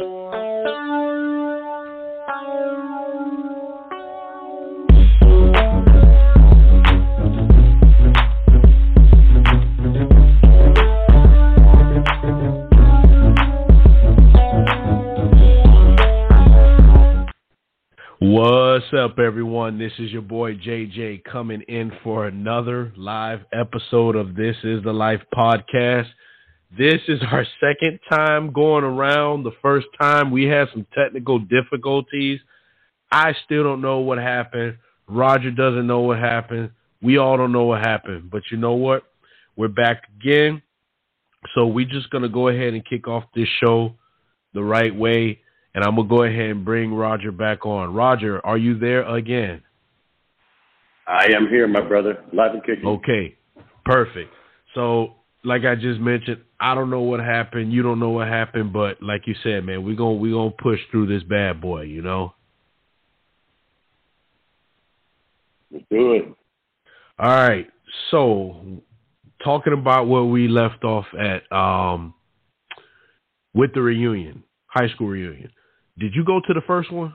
What's up, everyone? This is your boy JJ coming in for another live episode of This is the Life podcast. This is our second time going around. The first time we had some technical difficulties. I still don't know what happened. Roger doesn't know what happened. We all don't know what happened. But you know what? We're back again. So we're just going to go ahead and kick off this show the right way. And I'm going to go ahead and bring Roger back on. Roger, are you there again? I am here, my brother. Live and kicking. Okay, perfect. So, like I just mentioned, I don't know what happened. You don't know what happened. But like you said, man, we're gonna push through this bad boy, you know? Let's do it. All right. So, talking about where we left off at with the reunion, high school reunion. Did you go to the first one?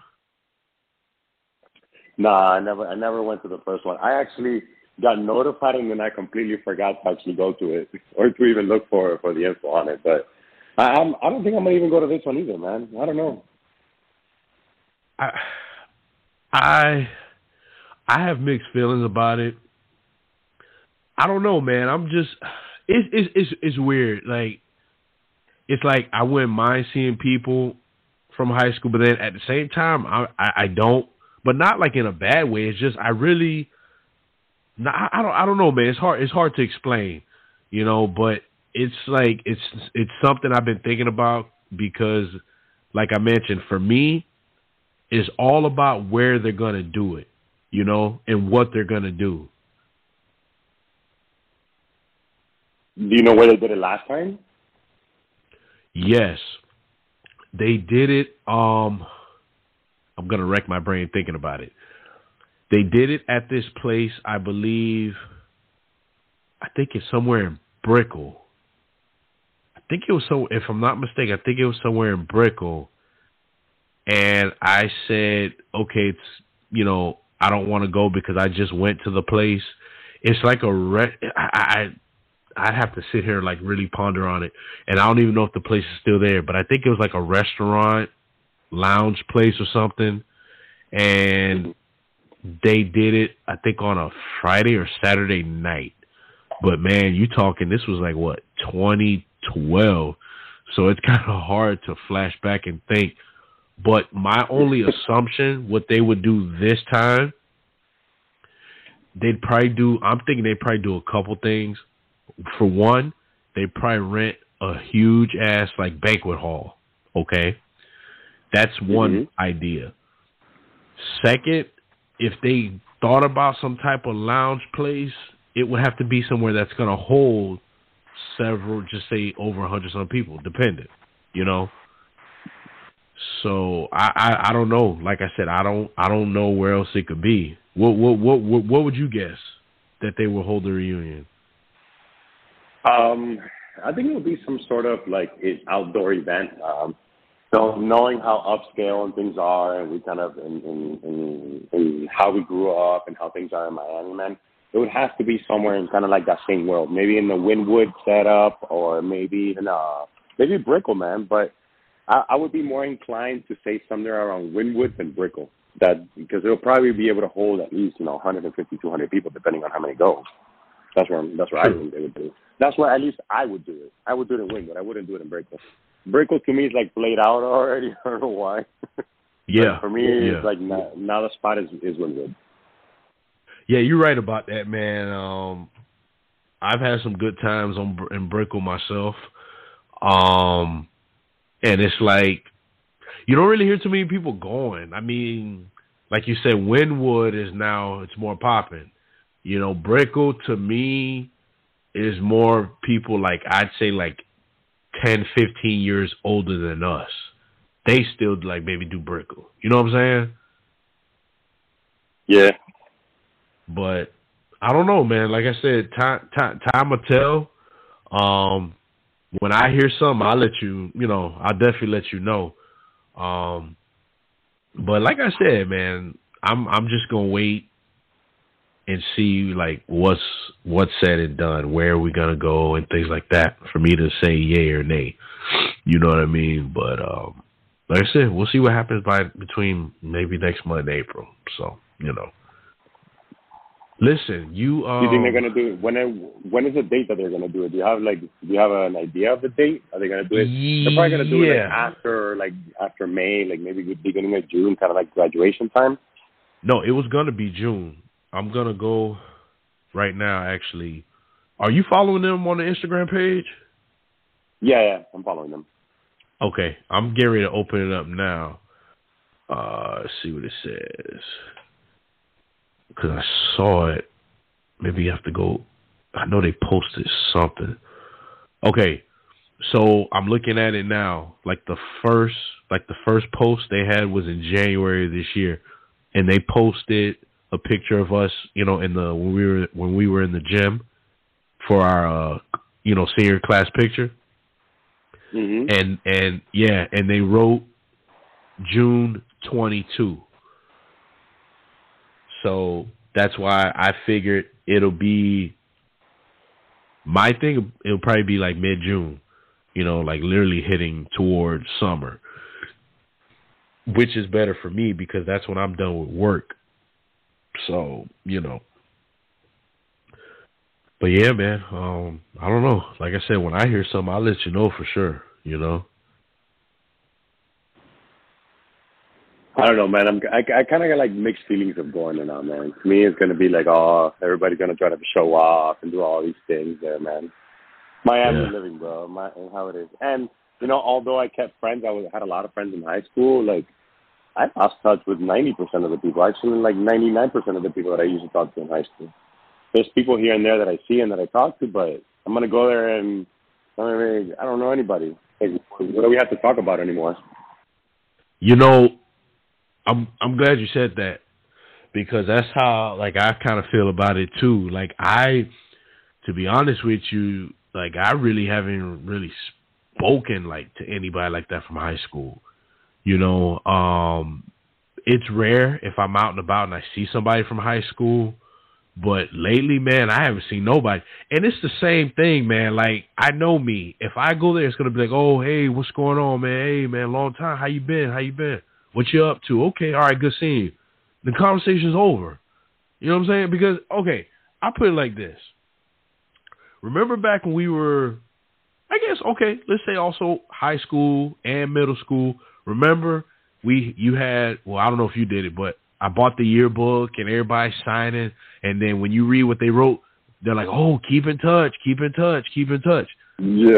Nah, I never went to the first one. I actually got notified and then I completely forgot to actually go to it or to even look for the info on it. But I don't think I'm gonna even go to this one either, man. I don't know. I have mixed feelings about it. I don't know, man. I'm just it's weird. It's like I wouldn't mind seeing people from high school, but then at the same time, I don't. But not like in a bad way. It's just I don't know, man. It's hard to explain, you know. But it's like it's something I've been thinking about because, like I mentioned, for me, it's all about where they're gonna do it, you know, and what they're gonna do. Do you know where they did it last time? Yes, they did it. I'm going to wreck my brain thinking about it. They did it at this place, I believe. I think it's somewhere in Brickell. If I'm not mistaken, I think it was somewhere in Brickell. And I said, okay, I don't want to go because I just went to the place. It's like I'd have to sit here and really ponder on it. And I don't even know if the place is still there, but I think it was like a restaurant, lounge place or something. And they did it, I think, on a Friday or Saturday night. But man, you talking, this was 2012. So it's kind of hard to flash back and think. But my only assumption, what they would do this time, I'm thinking they'd probably do a couple things. For one, they probably rent a huge ass banquet hall. Okay, that's one idea. Second, if they thought about some type of lounge place, it would have to be somewhere that's gonna hold several, just say over 100 some people, depending, you know. So I don't know. Like I said, I don't know where else it could be. What would you guess that they will hold the reunion? I think it would be some sort of outdoor event. So knowing how upscale and things are, and we kind of in how we grew up and how things are in Miami, man, it would have to be somewhere in kind of that same world. Maybe in the Wynwood setup, or maybe in maybe Brickell, man. But I would be more inclined to say somewhere around Wynwood than Brickell, because it'll probably be able to hold at least 150, 200 people, depending on how many go. That's where I think they would do. That's where at least I would do it. I would do it in Wynwood. I wouldn't do it in Brickell. Brickell to me is played out already. I don't know why. Yeah. For me, it's now the spot is Wynwood. Yeah, you're right about that, man. I've had some good times in Brickell myself. And it's you don't really hear too many people going. I mean, like you said, Wynwood is now it's more popping. You know, Brickell to me is more people I'd say 10, 15 years older than us. They still maybe do Brickell. You know what I'm saying? Yeah. But I don't know, man. Like I said, time will tell. When I hear something, I'll definitely let you know. But like I said, man, I'm just gonna wait and see like what's said and done, where are we gonna go and things like that for me to say yay or nay. You know what I mean? But like I said, we'll see what happens by between maybe next month and April. So, you know. Listen, you think they're gonna do it? When is the date that they're gonna do it? Do you have an idea of the date? Are they gonna do it? They're probably gonna do it after May, like maybe beginning of June, kind of like graduation time. No, it was gonna be June. I'm gonna go right now. Actually, are you following them on the Instagram page? Yeah, I'm following them. Okay, I'm getting ready to open it up now. See what it says. Because I saw it. Maybe you have to go. I know they posted something. Okay. So I'm looking at it now. Like the first post they had was in January of this year. And they posted a picture of us, you know, when we were in the gym for our senior class picture. Mm-hmm. And they wrote June 22. So that's why I figured it'll be my thing. It'll probably be like mid-June, like literally hitting towards summer, which is better for me because that's when I'm done with work. So, but yeah, man, I don't know. Like I said, when I hear something, I'll let you know for sure, I don't know, man. I kind of got like mixed feelings of going or not, man. To me, it's gonna be like, oh, everybody's gonna try to show off and do all these things there, man. Miami living, bro. How it is, and although I kept friends, had a lot of friends in high school. Like, I lost touch with 90% of the people. Actually, like 99% of the people that I used to talk to in high school. There's people here and there that I see and that I talk to, but I'm gonna go there and I don't know anybody. Like, what do we have to talk about anymore? I'm glad you said that because that's how, I kind of feel about it too. To be honest with you, I really haven't really spoken to anybody like that from high school. It's rare if I'm out and about and I see somebody from high school, but lately, man, I haven't seen nobody. And it's the same thing, man. I know me. If I go there, it's going to be like, oh, hey, what's going on, man? Hey, man, long time. How you been? What you up to? Okay, all right, good seeing you. The conversation's over. You know what I'm saying? Because, okay, I put it like this. Remember back when we were, let's say also high school and middle school. Remember you had, well, I don't know if you did it, but I bought the yearbook and everybody signing. And then when you read what they wrote, they're like, oh, keep in touch. Yeah.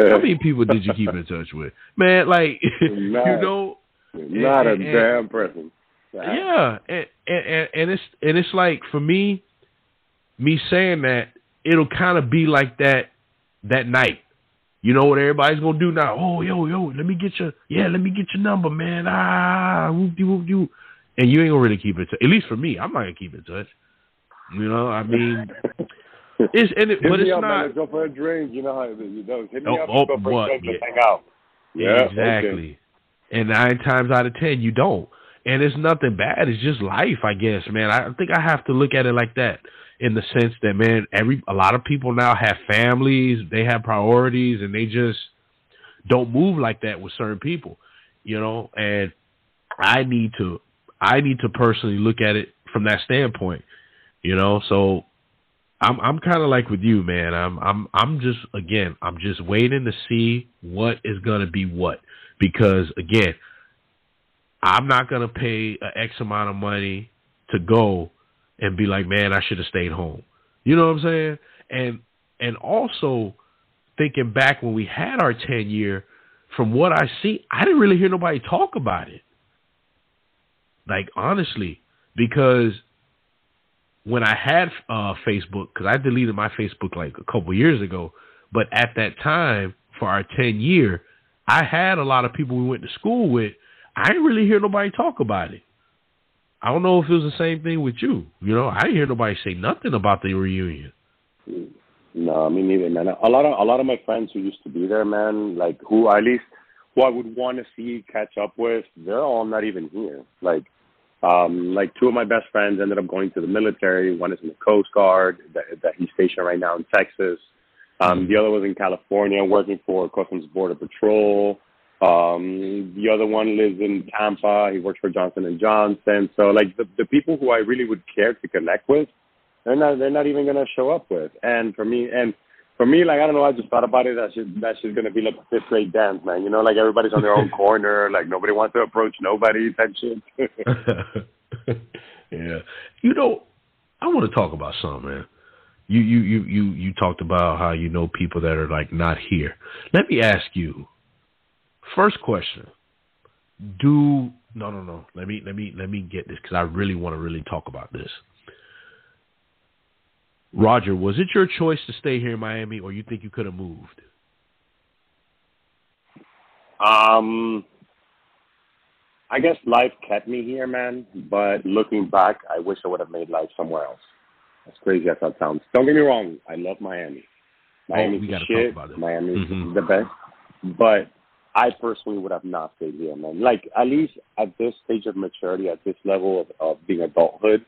How many people did you keep in touch with? Man, Not a damn person. Yeah, and it's like for me saying that it'll kind of be like that night. You know what everybody's gonna do now? Oh, yo, let me get your number, man. Whoop-de-whoop-de-whoop. And you ain't gonna really keep it. At least for me, I'm not gonna keep in touch. But it's not. Let's go for a drink. You know how it is. Hit me up. Let's go for a drink. Let's hang out. Yeah, exactly. Okay. And 9 times out of 10, you don't. And it's nothing bad. It's just life, I guess, man. I think I have to look at it like that in the sense that, man, a lot of people now have families. They have priorities, and they just don't move like that with certain people, And I need to personally look at it from that standpoint, So I'm kind of like with you, man. I'm just, again, I'm just waiting to see what is going to be what. Because, again, I'm not going to pay an X amount of money to go and be like, man, I should have stayed home. You know what I'm saying? And also, thinking back when we had our 10-year, from what I see, I didn't really hear nobody talk about it. Honestly, because when I had Facebook, because I deleted my Facebook a couple years ago, but at that time, for our 10-year, I had a lot of people we went to school with. I didn't really hear nobody talk about it. I don't know if it was the same thing with you. I didn't hear nobody say nothing about the reunion. No, me neither, man. A lot of my friends who used to be there, man, who at least who I would want to see, catch up with, they're all not even here. Like two of my best friends ended up going to the military. One is in the Coast Guard that he's stationed right now in Texas. The other was in California working for Customs Border Patrol. The other one lives in Tampa. He works for Johnson & Johnson. So, like, the people who I really would care to connect with, they're not even going to show up with. And for me, like, I don't know, I just thought about it. That's just going to be, like, a fifth-grade dance, man. You know, like, everybody's on their own corner. Like, nobody wants to approach nobody type shit. Yeah. You know, I want to talk about something, man. You talked about how you know people that are, like, not here. Let me ask you. First question. No. Let me get this, because I really want to really talk about this. Roger, was it your choice to stay here in Miami, or you think you could have moved? I guess life kept me here, man. But looking back, I wish I would have made life somewhere else. As crazy as that sounds. Don't get me wrong. I love Miami. Miami's the shit. Miami's the best. But I personally would have not stayed here, man. Like, at least at this stage of maturity, at this level of being adulthood,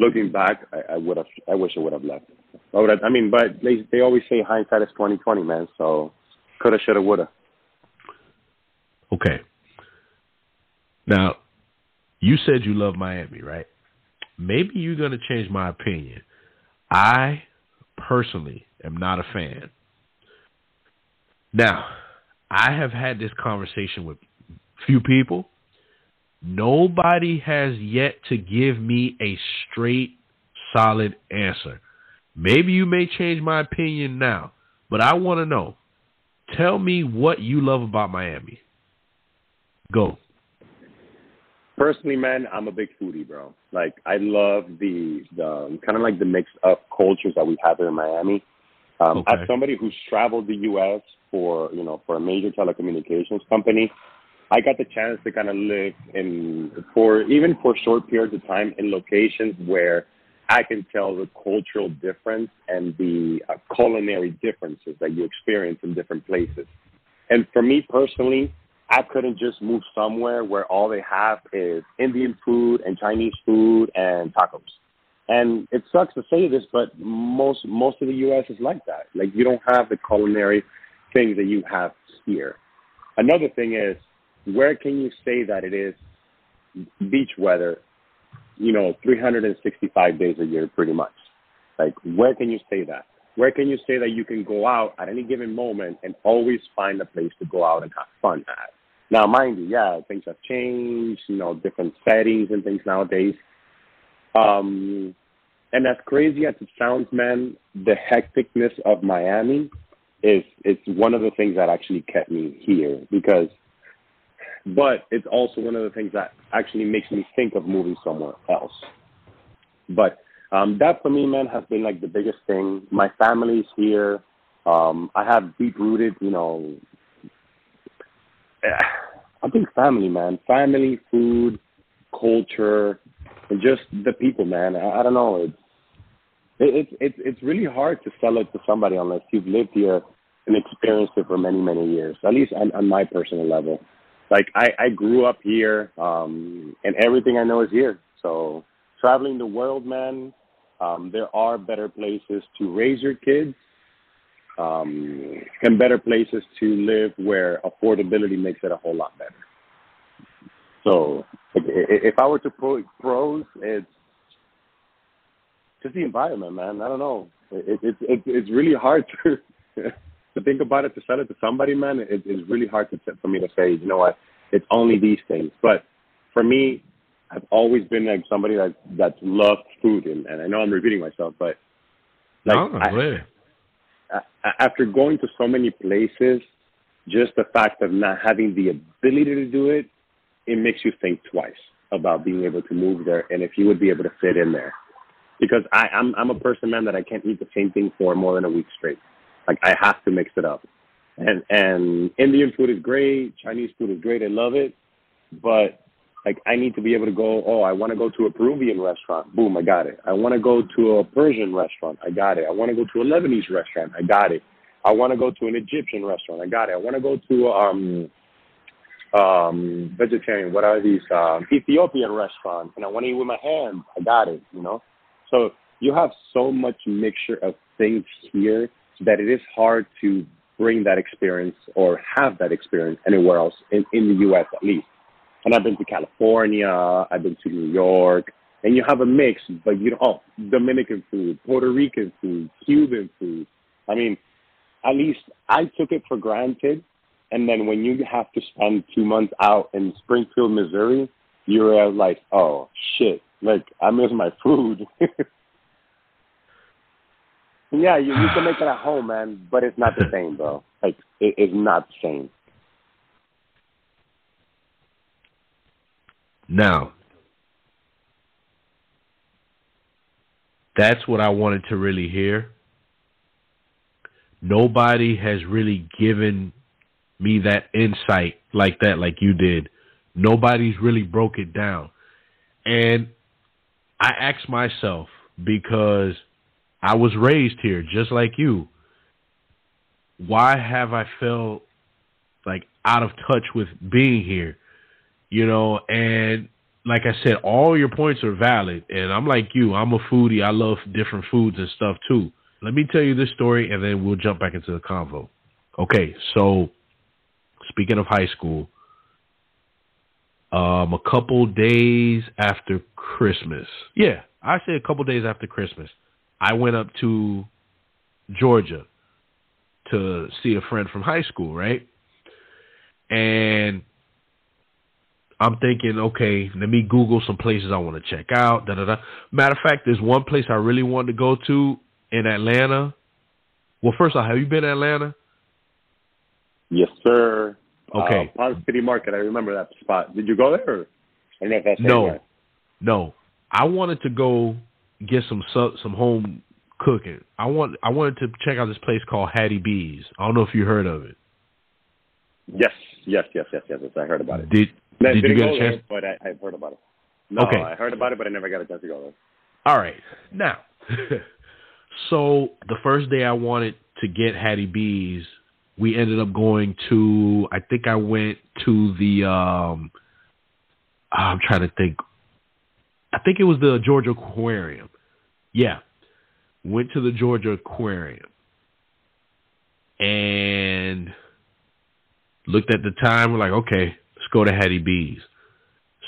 looking back, I wish I would have left. But they always say hindsight is 20/20, man. So coulda, shoulda, woulda. Okay. Now, you said you love Miami, right? Maybe you're gonna change my opinion. I personally am not a fan. Now, I have had this conversation with few people. Nobody has yet to give me a straight, solid answer. Maybe you may change my opinion now, but I want to know. Tell me what you love about Miami. Go. Personally, man, I'm a big foodie, bro. Like, I love the kind of like the mix of cultures that we have here in Miami. Okay. As somebody who's traveled the U.S. for a major telecommunications company, I got the chance to kind of live for short periods of time in locations where I can tell the cultural difference and the culinary differences that you experience in different places. And for me personally, I couldn't just move somewhere where all they have is Indian food and Chinese food and tacos. And it sucks to say this, but most of the U.S. is like that. Like, you don't have the culinary things that you have here. Another thing is, where can you say that it is beach weather, 365 days a year, pretty much? Like, where can you say that? Where can you say that you can go out at any given moment and always find a place to go out and have fun at? Now, mind you, yeah, things have changed, different settings and things nowadays. And as crazy as it sounds, man, the hecticness of Miami is one of the things that actually kept me here, but it's also one of the things that actually makes me think of moving somewhere else. But that for me, man, has been like the biggest thing. My family's here. I have deep-rooted, I think family, man. Family, food, culture, and just the people, man. I don't know. It's really hard to sell it to somebody unless you've lived here and experienced it for many, many years, at least on my personal level. Like, I grew up here, and everything I know is here. So traveling the world, man, there are better places to raise your kids, and better places to live where affordability makes it a whole lot better. So if I were to pros, it's just the environment, man. I don't know. It's really hard to... To think about it, to sell it to somebody, man, it's really hard for me to say, you know what, it's only these things. But for me, I've always been like somebody that's loved food, and I know I'm repeating myself, but like, after going to so many places, just the fact of not having the ability to do it, it makes you think twice about being able to move there and if you would be able to fit in there. Because I'm a person, man, that I can't eat the same thing for more than a week straight. Like, I have to mix it up. And Indian food is great. Chinese food is great. I love it. But, like, I need to be able to go, oh, I want to go to a Peruvian restaurant. Boom, I got it. I want to go to a Persian restaurant. I got it. I want to go to a Lebanese restaurant. I got it. I want to go to an Egyptian restaurant. I got it. I want to go to vegetarian, what are these, Ethiopian restaurants, and I want to eat with my hands. I got it, you know? So you have so much mixture of things here that it is hard to bring that experience or have that experience anywhere else, in the U.S. at least. And I've been to California, I've been to New York, and you have a mix, but you know, Dominican food, Puerto Rican food, Cuban food. I mean, at least I took it for granted. And then when you have to spend 2 months out in Springfield, Missouri, you're like, oh, shit, like, I miss my food. Yeah, you can make it at home, man, but it's not the same, bro. Like, it's not the same. Now, that's what I wanted to really hear. Nobody has really given me that insight like that, like you did. Nobody's really broke it down. And I asked myself, because I was raised here just like you, why have I felt like out of touch with being here? You know, and like I said, all your points are valid. And I'm like you, I'm a foodie. I love different foods and stuff too. Let me tell you this story and then we'll jump back into the convo. Okay, so speaking of high school, a couple days after Christmas. Yeah, I say a couple days after Christmas. I went up to Georgia to see a friend from high school, right? And I'm thinking, okay, let me Google some places I want to check out. Matter of fact, there's one place I really wanted to go to in Atlanta. Well, first off, have you been to Atlanta? Yes, sir. Okay. Palm City Market. I remember that spot. Did you go there? Or? I don't know if that's No. I wanted to go get some home cooking. I wanted to check out this place called Hattie B's. I don't know if you heard of it. Yes. I heard about it. Did you get a chance? There, but I've heard about it. No, okay. I heard about it, but I never got a chance to go there. All right. Now, so the first day I wanted to get Hattie B's, we ended up going to, I think I went to the, I'm trying to think. I think it was the Georgia Aquarium. Yeah. Went to the Georgia Aquarium. And looked at the time. We're like, okay, let's go to Hattie B's.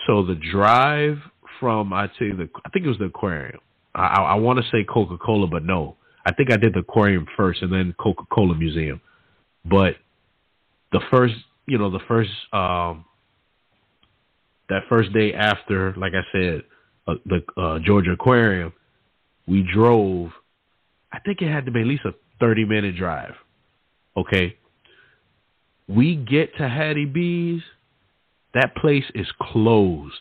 So the drive from, I think it was the aquarium. I want to say Coca-Cola, but no. I think I did the aquarium first and then Coca-Cola Museum. But that first day after, like I said, the Georgia Aquarium, we drove, I think it had to be at least a 30-minute drive. Okay. We get to Hattie B's. That place is closed.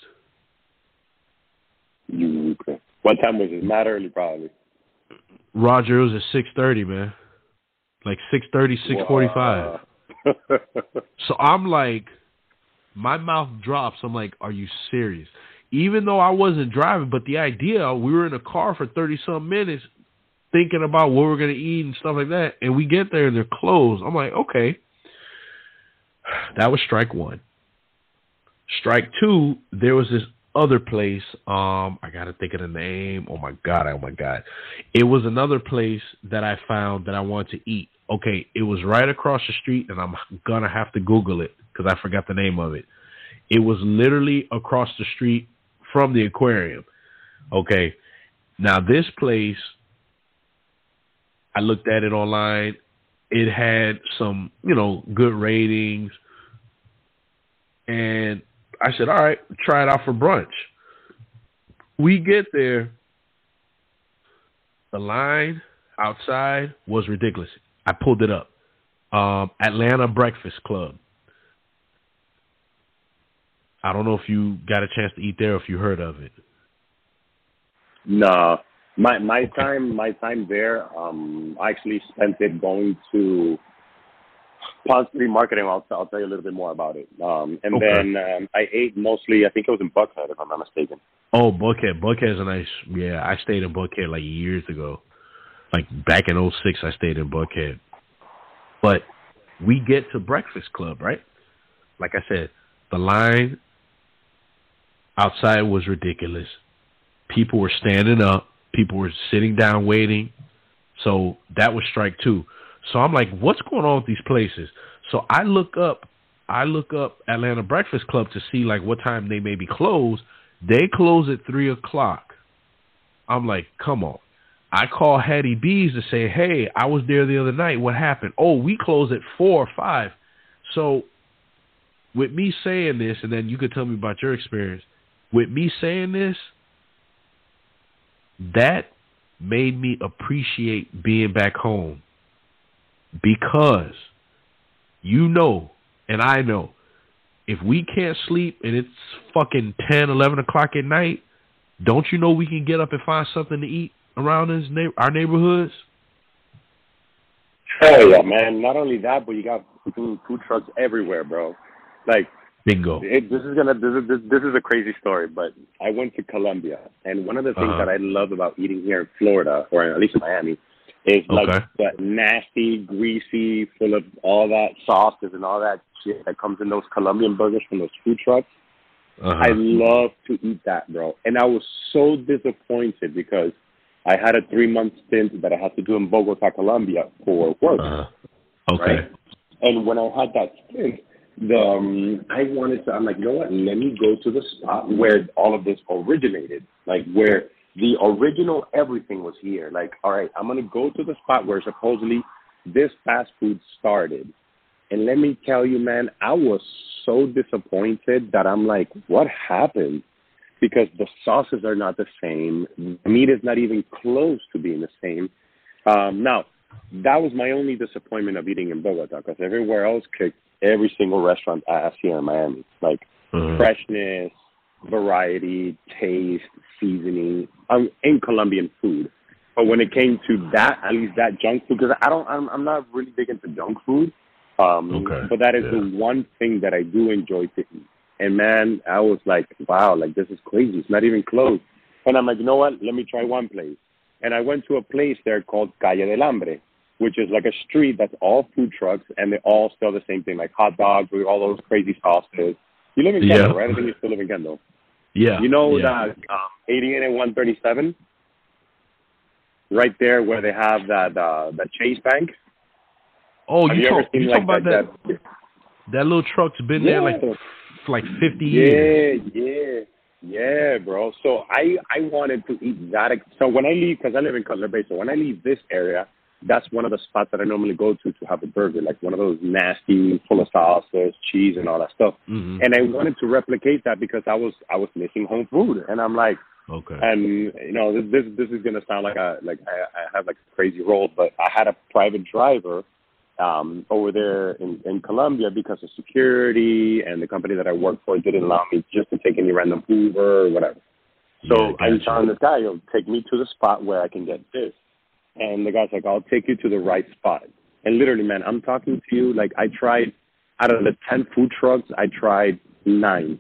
Okay. What time was it? Not early, probably. Roger, it was at 6:30, man. Like 6:30, 6:45. So I'm like, my mouth drops. I'm like, are you serious? Even though I wasn't driving, but the idea, we were in a car for 30-some minutes thinking about what we're going to eat and stuff like that, and we get there and they're closed. I'm like, okay. That was strike one. Strike two, there was this other place. I got to think of the name. Oh, my God. It was another place that I found that I wanted to eat. Okay, it was right across the street, and I'm going to have to Google it because I forgot the name of it. It was literally across the street from the aquarium. Okay, now this place, I looked at it online. It had some, good ratings. And I said, all right, try it out for brunch. We get there. The line outside was ridiculous. I pulled it up. Atlanta Breakfast Club. I don't know if you got a chance to eat there or if you heard of it. No. My time there, I actually spent it going to Palm City Market, and I'll tell you a little bit more about it. Then I ate mostly, I think it was in Buckhead, if I'm not mistaken. Oh, Buckhead. Buckhead's a nice, yeah, I stayed in Buckhead like years ago. Like back in 2006, I stayed in Buckhead. But we get to Breakfast Club, right? Like I said, The line outside was ridiculous. People were standing up. People were sitting down waiting. So that was strike two. So I'm like, what's going on with these places? So I look up Atlanta Breakfast Club to see like what time they may be closed. They close at 3 o'clock. I'm like, come on. I call Hattie B's to say, hey, I was there the other night. What happened? Oh, we close at 4 or 5. So with me saying this, and then you could tell me about your experience. With me saying this, that made me appreciate being back home, because you know and I know if we can't sleep and it's fucking 10, 11 o'clock at night, don't you know we can get up and find something to eat around our neighborhoods? Hell yeah, man. Not only that, but you got food trucks everywhere, bro. Like, bingo. This is a crazy story, but I went to Colombia, and one of the things that I love about eating here in Florida, or at least in Miami, is like that nasty, greasy, full of all that sauces and all that shit that comes in those Colombian burgers from those food trucks. I love to eat that, bro. And I was so disappointed because I had a 3-month stint that I had to do in Bogota, Colombia for work. Right? And when I had that stint, I wanted to, I'm like, you know what? Let me go to the spot where all of this originated, like where the original everything was here. Like, all right, I'm going to go to the spot where supposedly this fast food started. And let me tell you, man, I was so disappointed that I'm like, what happened? Because the sauces are not the same. The meat is not even close to being the same. Now, that was my only disappointment of eating in Bogota, because everywhere else kicked every single restaurant I have here in Miami. Like, freshness, variety, taste, seasoning, in Colombian food. But when it came to that, at least that junk food, because I'm not really big into junk food. But that is the one thing that I do enjoy to eat. And, man, I was like, wow, like, this is crazy. It's not even close. And I'm like, you know what? Let me try one place. And I went to a place there called Calle del Hambre, which is like a street that's all food trucks, and they all sell the same thing, like hot dogs with all those crazy sauces. You live in Kendall, right? I think you still live in Kendall. Yeah. You know that 88 and 137? Right there where they have that Chase Bank? Oh, you talking about that? That little truck's been there like 50 years. Yeah, bro. So I wanted to eat that. So when I leave, because I live in Cutler Bay, so when I leave this area, that's one of the spots that I normally go to have a burger, like one of those nasty, full of sauces, cheese, and all that stuff. And I wanted to replicate that because I was missing home food, and I'm like, and you know, this is gonna sound like I have like a crazy role, but I had a private driver over there in Colombia because of security, and the company that I worked for didn't allow me just to take any random Uber or whatever. So I was telling this guy, "Yo, take me to the spot where I can get this." And the guy's like, "I'll take you to the right spot." And literally, man, I'm talking to you, like, I tried, out of the 10 food trucks, I tried 9.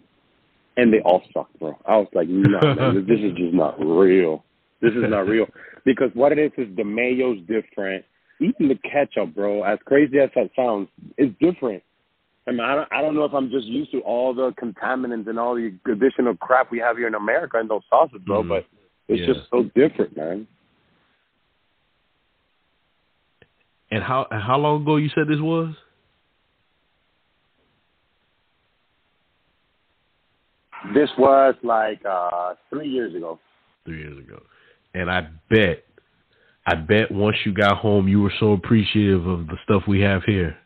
And they all sucked, bro. I was like, no, man, this is just not real. This is not real. Because what it is the mayo's different. Even the ketchup, bro, as crazy as that sounds, it's different. I mean, I don't know if I'm just used to all the contaminants and all the additional crap we have here in America and those sauces, bro, but it's just so different, man. And how long ago you said this was? This was like 3 years ago. 3 years ago. And I bet once you got home, you were so appreciative of the stuff we have here.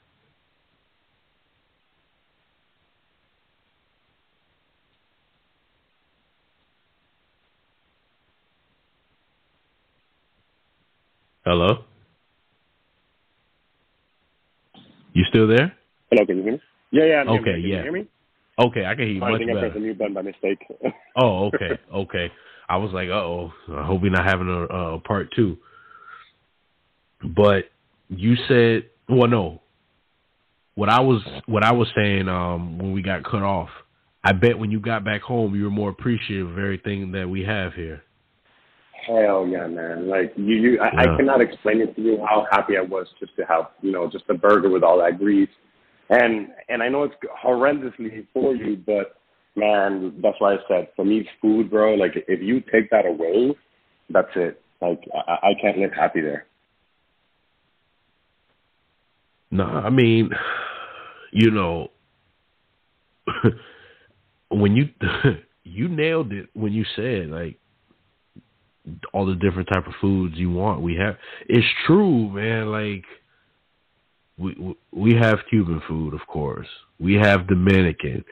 Hello? You still there? Hello, can you hear me? Yeah. Can you hear me? Okay, I can hear you much better. I pressed the mute button by mistake. Okay. I was like, uh-oh, I hope we're not having a part two. But you said, well, no. What I was saying when we got cut off, I bet when you got back home, you were more appreciative of everything that we have here. Hell yeah, man! Like I cannot explain it to you how happy I was just to have, you know, just a burger with all that grease, And I know it's horrendously for you, but man, that's why I said for me, food, bro. Like if you take that away, that's it. Like I can't live happy there. No, I mean, you know, when you you nailed it when you said like all the different type of foods you want. We have it's true, man. Like we have Cuban food, of course. We have Dominican.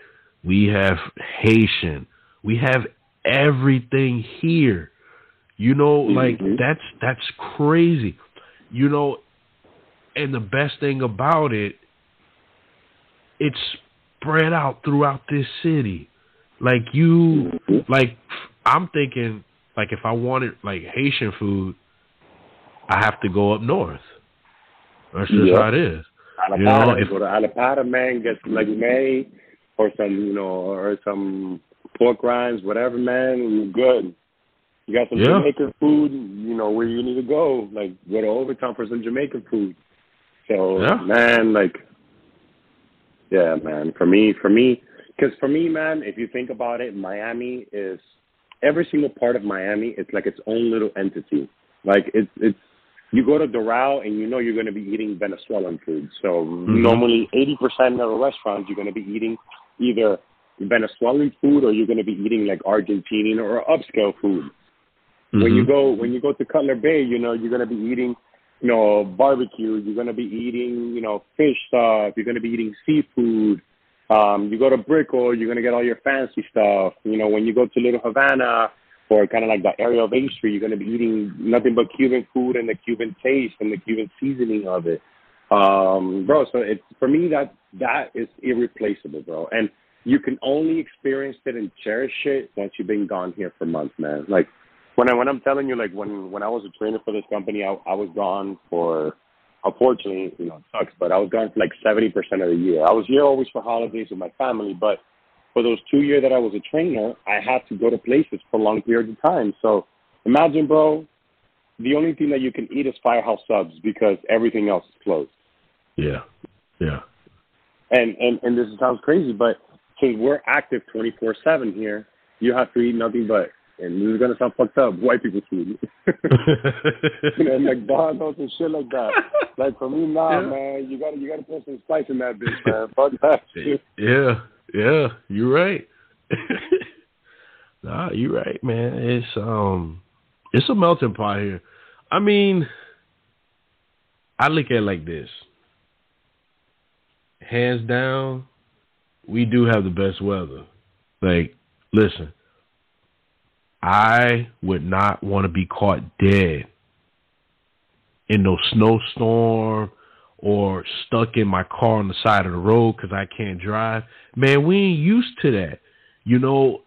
We have Haitian. We have everything here. You know, like that's crazy. You know, and the best thing about it, it's spread out throughout this city. Like you, like I'm thinking, like if I wanted like Haitian food, I have to go up north. That's just how it is. Alapada, you know, if go to Alapada, man, get some legume or some, you know, or some pork rinds, whatever, man. Good. You got some Jamaican food, you know, where you need to go. Like, go to Overtown for some Jamaican food. So, man, like, yeah, man. For me, because for me, man, if you think about it, Miami is, every single part of Miami, it's like its own little entity. Like, it's you go to Doral and you know you're going to be eating Venezuelan food. So, normally 80% of the restaurants, you're going to be eating either Venezuelan food or you're going to be eating, like, Argentinian or upscale food. When you go to Cutler Bay, you know, you're going to be eating, you know, barbecue. You're going to be eating, you know, fish stuff. You're going to be eating seafood. You go to Brickell, you're going to get all your fancy stuff. You know, when you go to Little Havana or kind of like the area of Eighth Street, you're going to be eating nothing but Cuban food and the Cuban taste and the Cuban seasoning of it. Bro, so it's, for me, that is irreplaceable, bro. And you can only experience it and cherish it once you've been gone here for months, man. Like, When I'm telling you, like, when I was a trainer for this company, I was gone for, unfortunately, you know, it sucks, but I was gone for like 70% of the year. I was here always for holidays with my family, but for those 2 years that I was a trainer, I had to go to places for long periods of time. So imagine, bro, the only thing that you can eat is Firehouse Subs because everything else is closed. Yeah, yeah. And this sounds crazy, but since we're active 24/7 here, you have to eat nothing but, and this is going to sound fucked up, white people food. You know, McDonald's and shit like that. Like, for me, man, you gotta put some spice in that bitch, man. Fuck that shit. Yeah, you're right. Nah, you're right, man. It's a melting pot here. I mean, I look at it like this. Hands down, we do have the best weather. Like, listen. I would not want to be caught dead in no snowstorm or stuck in my car on the side of the road because I can't drive. Man, we ain't used to that. You know,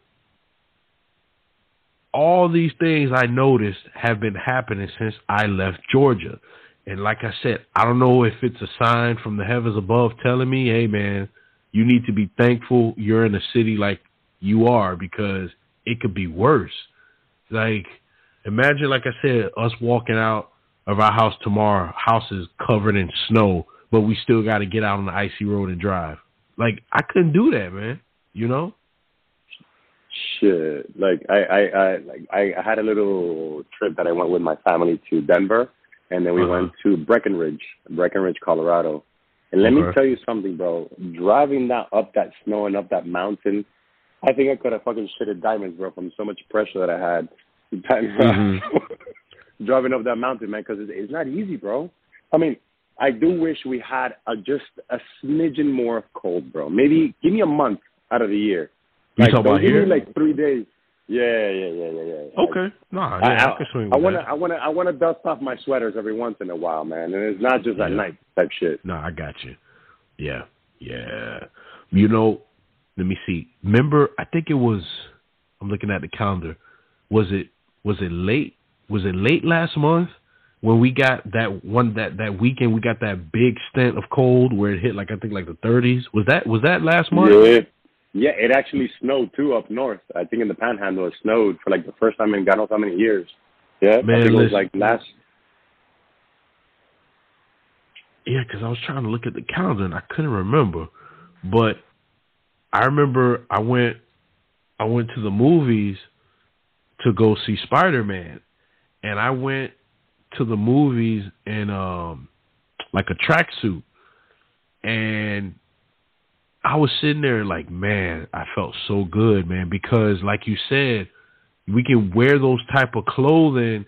all these things I noticed have been happening since I left Georgia. And like I said, I don't know if it's a sign from the heavens above telling me, hey, man, you need to be thankful you're in a city like you are because it could be worse. Like, imagine, like I said, us walking out of our house tomorrow, house is covered in snow, but we still got to get out on the icy road and drive. Like, I couldn't do that, man. You know? Shit. Like, I had a little trip that I went with my family to Denver, and then we went to Breckenridge, Colorado. And let me tell you something, bro. Driving up that snow and up that mountain, I think I could have fucking shitted diamonds, bro, from so much pressure that I had driving up that mountain, man, because it's not easy, bro. I mean, I do wish we had just a smidgen more of cold, bro. Maybe give me a month out of the year. Like, you talking about here? Give me like 3 days. Yeah. Okay. Like, nah, I can swing with that. I wanna dust off my sweaters every once in a while, man, and it's not just at night type shit. No, I got you. Yeah. You know. Let me see. Remember, I think it was, I'm looking at the calendar. Was it late last month when we got that weekend we got that big stint of cold where it hit I think the 30s? Was that last month? Yeah, it actually snowed too up north. I think in the Panhandle it snowed for the first time in God knows how many years. Yeah. Man, I think it was last Yeah, because I was trying to look at the calendar and I couldn't remember. But I remember I went to the movies to go see Spider-Man. And I went to the movies in like a tracksuit. And I was sitting there like, man, I felt so good, man. Because like you said, we can wear those type of clothing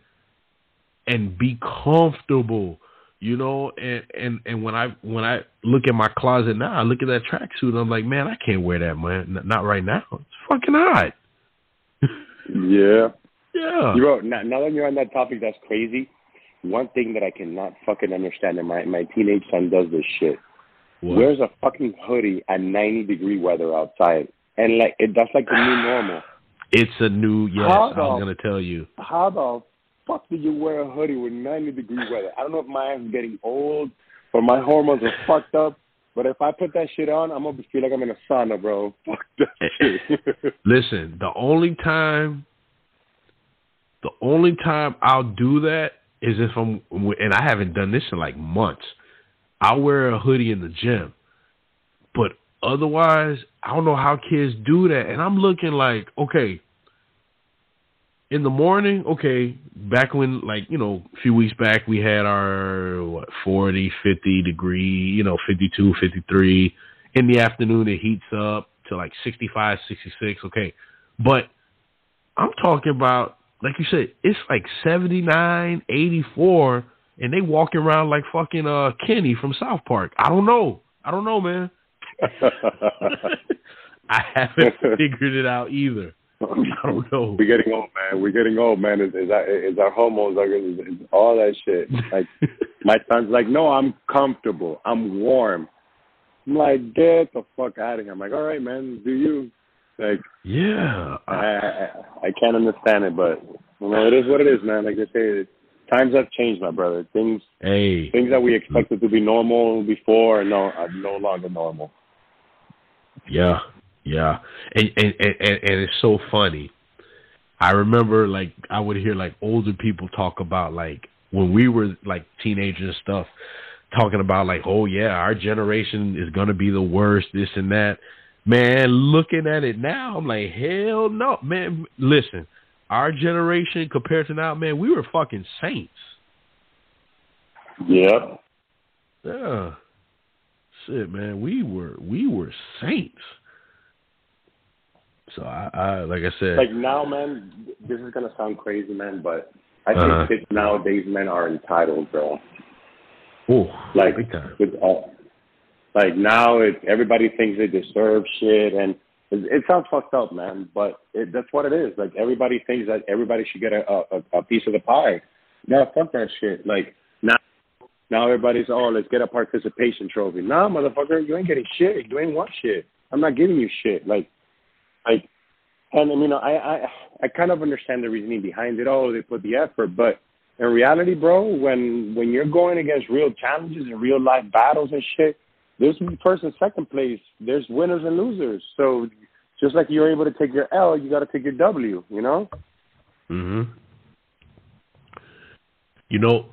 and be comfortable, you know. And when I look at my closet now, I look at that tracksuit and I'm like, man, I can't wear that, man. Not right now. It's fucking hot. Yeah. Yeah. You're, now that you're on that topic, that's crazy. One thing that I cannot fucking understand, and my teenage son does this shit. What? Wears a fucking hoodie at 90-degree weather outside, and like that's like the new normal. It's a new I'm gonna tell you. How the fuck do you wear a hoodie with 90-degree weather? I don't know if my ass is getting old or my hormones are fucked up, but if I put that shit on, I'm gonna feel like I'm in a sauna, bro. Fuck that shit. Listen, the only time I'll do that is if I'm, and I haven't done this in like months. I'll wear a hoodie in the gym. But otherwise, I don't know how kids do that. And I'm looking like, okay, in the morning, okay, back when, like, you know, a few weeks back, we had our, 50 degree, you know, 52, 53. In the afternoon, it heats up to like 65, 66, okay. But I'm talking about, like you said, it's like 79, 84, and they walking around like fucking Kenny from South Park. I don't know, man. I haven't figured it out either. I don't know. We're getting old, man. It's our hormones. It's all that shit. Like, my son's like, no, I'm comfortable. I'm warm. I'm like, get the fuck out of here. I'm like, all right, man, do you. Like, yeah. I can't understand it, but you know, it is what it is, man. Like I say, times have changed, my brother. Things that we expected to be normal before are no longer normal. Yeah, yeah. And it's so funny. I remember, like, I would hear, like, older people talk about, like, when we were, like, teenagers and stuff, talking about, like, oh, yeah, our generation is going to be the worst, this and that. Man, looking at it now, I'm like, hell no. Man, listen. Our generation compared to now, man, we were fucking saints. Yeah. Yeah. Shit, man, we were saints. So I like I said, like now, man, this is gonna sound crazy, man, but I think kids nowadays, men are entitled, bro. Oh, like with all, like now, everybody thinks they deserve shit and. It sounds fucked up, man, but that's what it is. Like, everybody thinks that everybody should get a piece of the pie. No, fuck that shit. Like, now everybody's, let's get a participation trophy. Nah, motherfucker, you ain't getting shit. You ain't want shit. I'm not giving you shit. Like, and, you know, I kind of understand the reasoning behind it. Oh, they put the effort. But in reality, bro, when you're going against real challenges and real-life battles and shit, there's first and second place. There's winners and losers. So just like you're able to take your L, you got to take your W, you know? Mm-hmm. You know,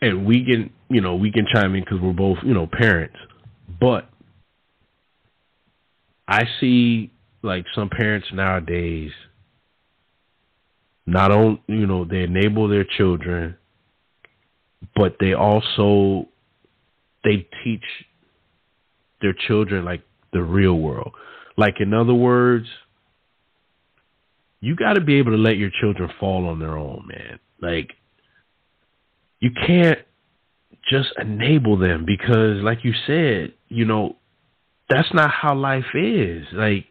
and we can chime in because we're both, you know, parents. But I see, like, some parents nowadays, not only, you know, they enable their children, but they also, they teach their children, like, the real world. Like, in other words, you got to be able to let your children fall on their own, man. Like, you can't just enable them because, like you said, you know, that's not how life is. Like,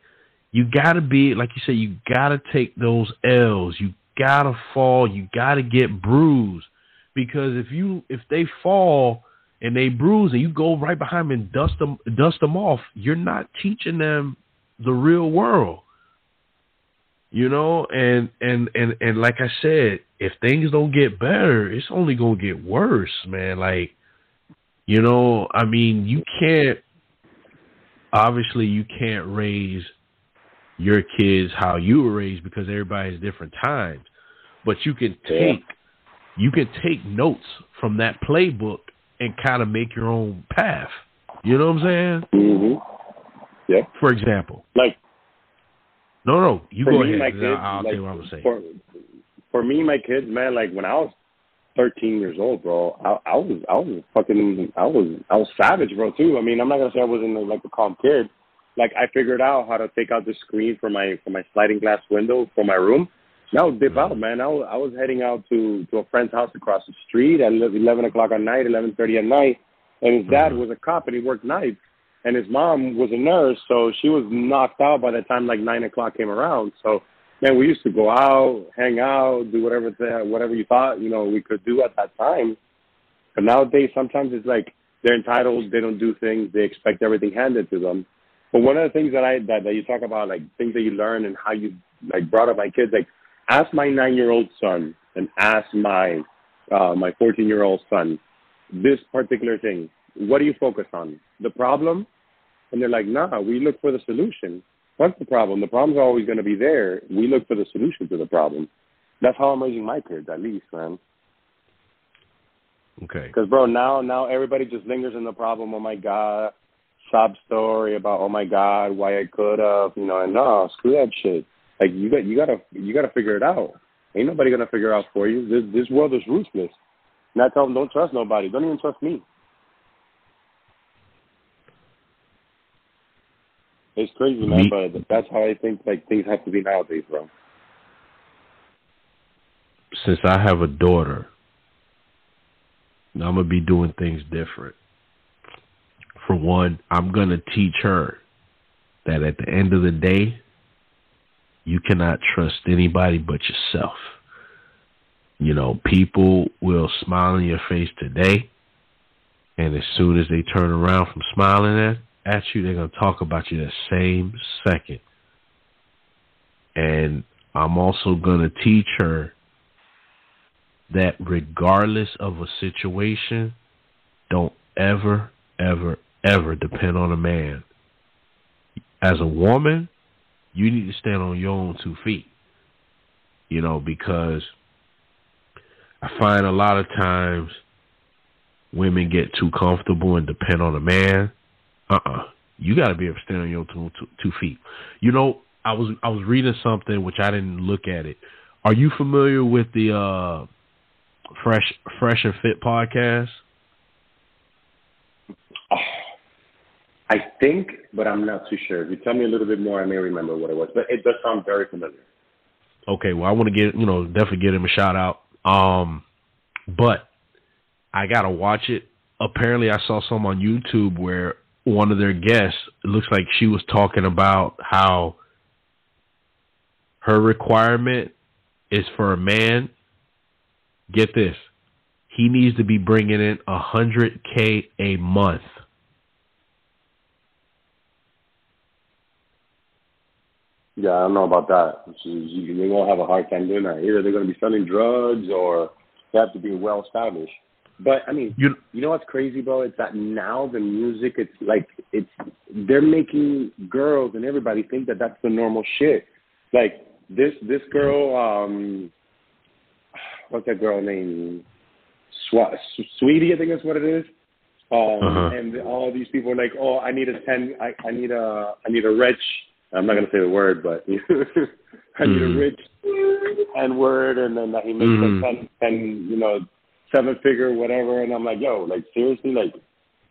you got to be, like you said, you got to take those L's. You got to fall. You got to get bruised because if they fall and they bruise and you go right behind them and dust them off, you're not teaching them the real world. You know, and like I said, if things don't get better, it's only going to get worse, man. Like, you know, I mean, you can't raise your kids how you were raised because everybody's different times. But you can take notes from that playbook and kind of make your own path. You know what I'm saying? Mm-hmm. Yeah. For example. Like. No. You go ahead. I'll tell you what I'm going to say. For me, my kids, man, like when I was 13 years old, bro, I was savage, bro, too. I mean, I'm not going to say I wasn't like a calm kid. Like I figured out how to take out the screen from my sliding glass window from my room. And I would dip out, man. I was heading out to a friend's house across the street at 11 o'clock at night, 11:30 at night. And his dad was a cop and he worked nights. And his mom was a nurse, so she was knocked out by the time like 9 o'clock came around. So, man, we used to go out, hang out, do whatever you thought, you know, we could do at that time. But nowadays, sometimes it's like they're entitled, they don't do things, they expect everything handed to them. But one of the things that you talk about, like things that you learn and how you like brought up my kids, like ask my 9-year-old son and ask my 14-year-old son this particular thing. What do you focus on? The problem? And they're like, nah, we look for the solution. What's the problem? The problem's always going to be there. We look for the solution to the problem. That's how I'm raising my kids, at least, man. Okay. Because, bro, now everybody just lingers in the problem. Oh, my God. Sob story about, oh, my God, why I could have, you know, and no, screw that shit. Like, you gotta figure it out. Ain't nobody going to figure it out for you. This world is ruthless. And I tell them, don't trust nobody. Don't even trust me. It's crazy, man, but that's how I think like things have to be nowadays, bro. Since I have a daughter, I'm going to be doing things different. For one, I'm going to teach her that at the end of the day, you cannot trust anybody but yourself. You know, people will smile in your face today, and as soon as they turn around from smiling at you, they're going to talk about you that same second. And I'm also going to teach her that regardless of a situation, don't ever, ever, ever depend on a man. As a woman, you need to stand on your own two feet. You know, because I find a lot of times women get too comfortable and depend on a man. You got to be able to stand on your own two feet. You know, I was reading something which I didn't look at it. Are you familiar with the Fresh and Fit podcast? Oh, I think, but I'm not too sure. If you tell me a little bit more, I may remember what it was. But it does sound very familiar. Okay, well, I want to definitely give him a shout out. But I gotta watch it. Apparently, I saw some on YouTube where one of their guests, it looks like she was talking about how her requirement is for a man, get this, he needs to be bringing in $100K a month. Yeah, I don't know about that. They're going to have a hard time doing that. Either they're going to be selling drugs or they have to be well established. But, I mean, you know what's crazy, bro? It's that now the music, they're making girls and everybody think that that's the normal shit. Like, this girl, what's that girl named? Sweetie, I think that's what it is. And all these people are like, oh, I need a rich, I'm not going to say the word, but I need a rich N-word, and then he makes like 10, you know, 7-figure, whatever, and I'm like, yo, like seriously, like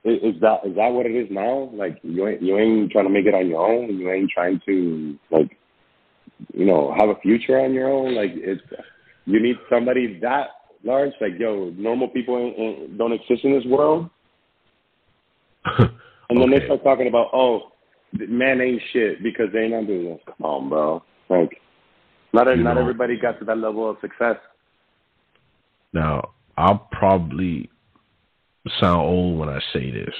is that what it is now? Like you ain't trying to make it on your own. You ain't trying to like, you know, have a future on your own. Like you need somebody that large. Like yo, normal people don't exist in this world. And then they start talking about, oh, man ain't shit because they ain't on business. Come on, bro. Like not everybody got to that level of success. Now, I'll probably sound old when I say this.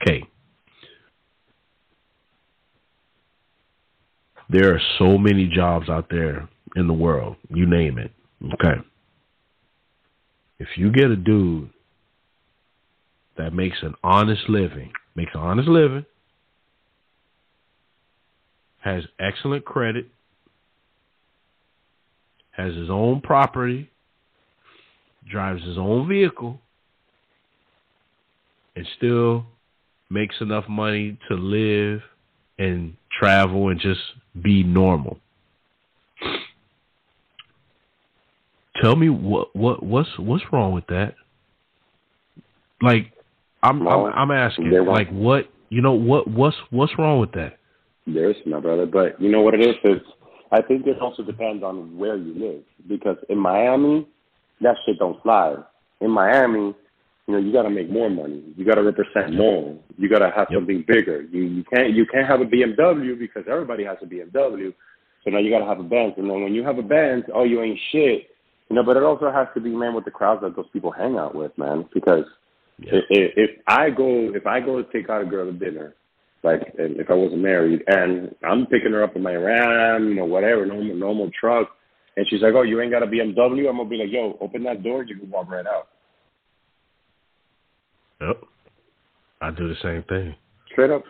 Okay. There are so many jobs out there in the world. You name it. Okay. If you get a dude that makes an honest living, has excellent credit, has his own property, drives his own vehicle, and still makes enough money to live and travel and just be normal. Tell me what's wrong with that? Like, I'm asking, like, what, you know, what's wrong with that? There is, my brother, but you know what it is I think it also depends on where you live, because in Miami, that shit don't fly. In Miami, you know, you got to make more money. You got to represent more. You got to have something bigger. You can't have a BMW because everybody has a BMW. So now you got to have a Benz. And then when you have a Benz, oh, you ain't shit. You know, but it also has to be, man, with the crowds that those people hang out with, man. Because if I go to take out a girl to dinner, like if I wasn't married, and I'm picking her up in my Ram or whatever, normal truck, and she's like, oh, you ain't got a BMW? I'm going to be like, yo, open that door, you can walk right out. Yep. I do the same thing. Straight up,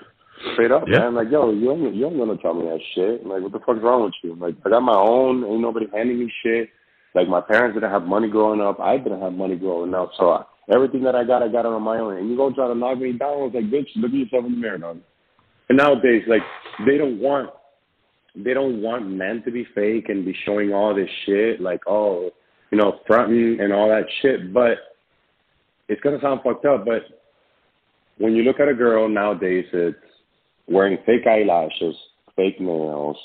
yeah. Man. Like, yo, you ain't going to tell me that shit. Like, what the fuck's wrong with you? Like, I got my own. Ain't nobody handing me shit. Like, my parents didn't have money growing up. I didn't have money growing up. So everything that I got it on my own. And you go try to knock me down. I was like, bitch, look at yourself in the mirror, dog. And nowadays, like, they don't want men to be fake and be showing all this shit, like, oh, you know, fronting and all that shit. But it's going to sound fucked up, but when you look at a girl nowadays, it's wearing fake eyelashes, fake nails,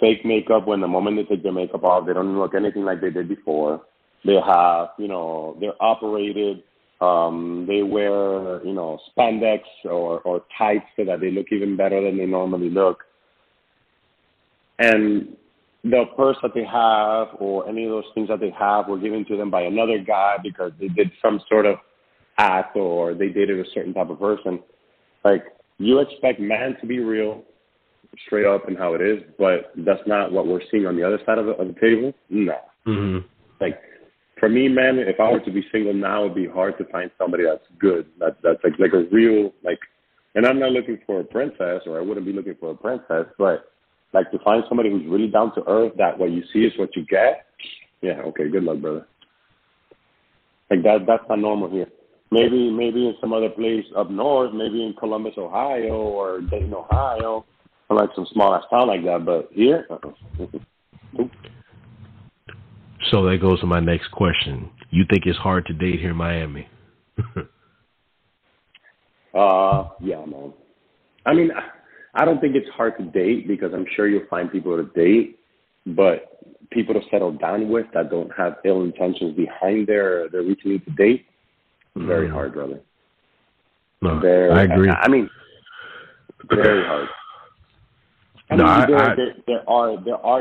fake makeup. When the moment they take their makeup off, they don't look anything like they did before. They have, you know, they're operated. They wear, you know, spandex or tights so that they look even better than they normally look. And the purse that they have or any of those things that they have were given to them by another guy because they did some sort of act or they dated a certain type of person. Like, you expect man to be real, straight up and how it is, but that's not what we're seeing on the other side of the table. No. Mm-hmm. Like, for me, man, if I were to be single now, it would be hard to find somebody that's good. That's like a real, like, and I'm not looking for a princess, or I wouldn't be looking for a princess, but like to find somebody who's really down to earth, that what you see is what you get. Yeah, okay, good luck, brother. Like, that's not normal here. Maybe in some other place up north, maybe in Columbus, Ohio, or Dayton, Ohio, or like some small-ass town like that, but here, So that goes to my next question. You think it's hard to date here in Miami? Yeah, man. I mean, I don't think it's hard to date because I'm sure you'll find people to date, but people to settle down with that don't have ill intentions behind their reaching to date, very hard, brother. No, I agree. I mean, very hard. There are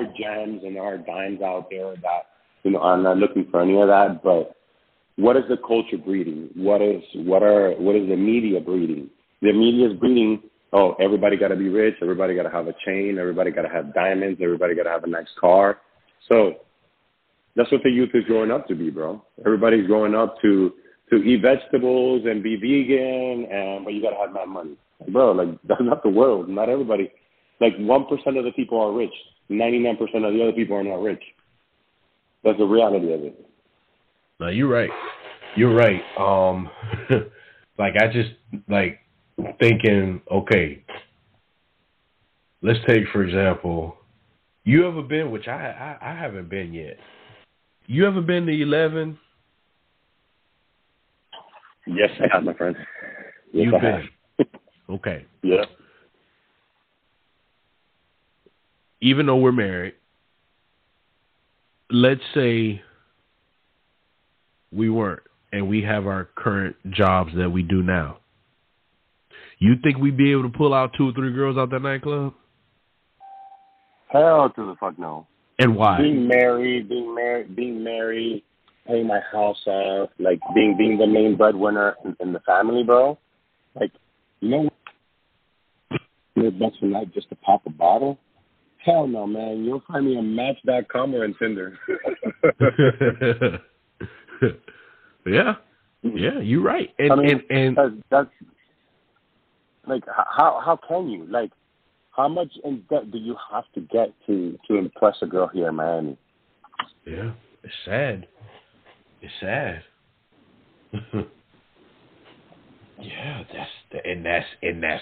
gems and there are dimes out there that, you know, I'm not looking for any of that, but what is the culture breeding? What is the media breeding? The media is breeding, oh, everybody got to be rich, everybody got to have a chain, everybody got to have diamonds, everybody got to have a nice car. So that's what the youth is growing up to be, bro. Everybody's growing up to eat vegetables and be vegan, but you got to have that money. Like, bro, like, that's not the world. Not everybody. Like, 1% of the people are rich. 99% of the other people are not rich. That's the reality of it. No, you're right. Like, I just, like, thinking, okay, let's take, for example, you ever been, which I haven't been yet. You ever been to 11? Yes, I have, my friend. Yes, you've been. Okay. Yeah. Even though we're married, let's say we weren't and we have our current jobs that we do now. You think we'd be able to pull out 2 or 3 girls out that nightclub? Hell to the fuck no. And why? Being married, paying my house off, like being the main breadwinner in the family, bro. Like, you know, $100 a night just to pop a bottle? Hell no, man. You'll find me on Match.com or on Tinder. Yeah, you're right. And, I mean, and that's like, how can you? Like, how much in debt do you have to get to impress a girl here in Miami? Yeah, it's sad. It's sad. Yeah, that's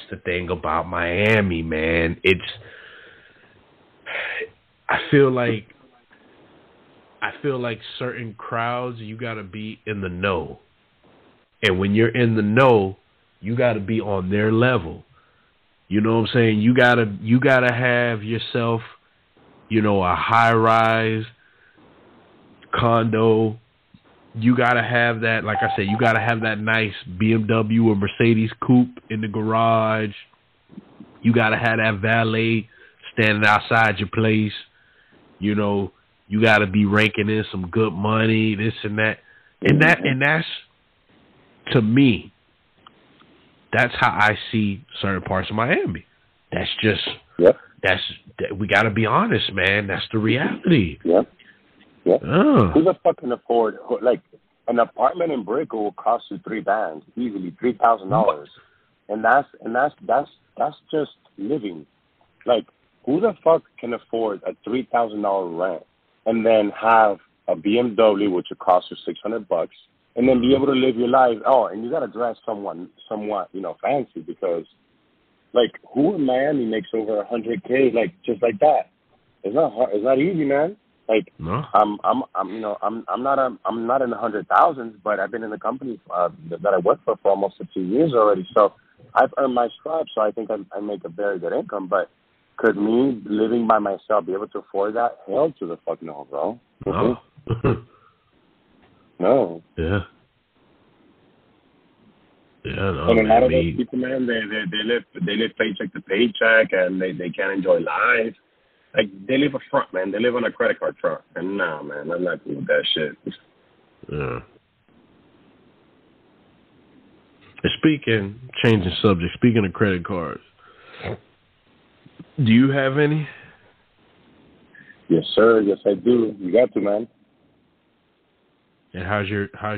the thing about Miami, man. I feel like certain crowds, you gotta be in the know, and when you're in the know, you gotta be on their level. You know what I'm saying? You gotta have yourself, you know, a high-rise condo. You gotta have that, like I said, you gotta have that nice BMW or Mercedes coupe in the garage. You gotta have that valet standing outside your place. You know, you gotta be raking in some good money, this and that. And that's, to me, that's how I see certain parts of Miami. That's just, yep. We gotta be honest, man. That's the reality. Yep. Yeah. Oh. Who the fuck can afford, like, an apartment in Brickell will cost you $3,000 easily, $3,000, and that's just living. Like, who the fuck can afford a $3,000 rent and then have a BMW which will cost you $600, and then be able to live your life? Oh, and you gotta dress somewhat, you know, fancy, because, like, who in Miami makes over $100K like just like that? It's not hard. It's not easy, man. Like, no. I'm not in the 100,000s, but I've been in the company that I work for almost 15 years already. So I've earned my stripes. So I think I make a very good income. But could me living by myself be able to afford that? Hell to the fuck no, bro. No. No. Yeah. Yeah. No, and a lot of those people, man, they live paycheck to paycheck, and they can't enjoy life. Like, they live a front, man. They live on a credit card front. And nah, man, I'm not doing that shit. Yeah. Changing subject, speaking of credit cards, do you have any? Yes, sir. Yes, I do. You got to, man. And how's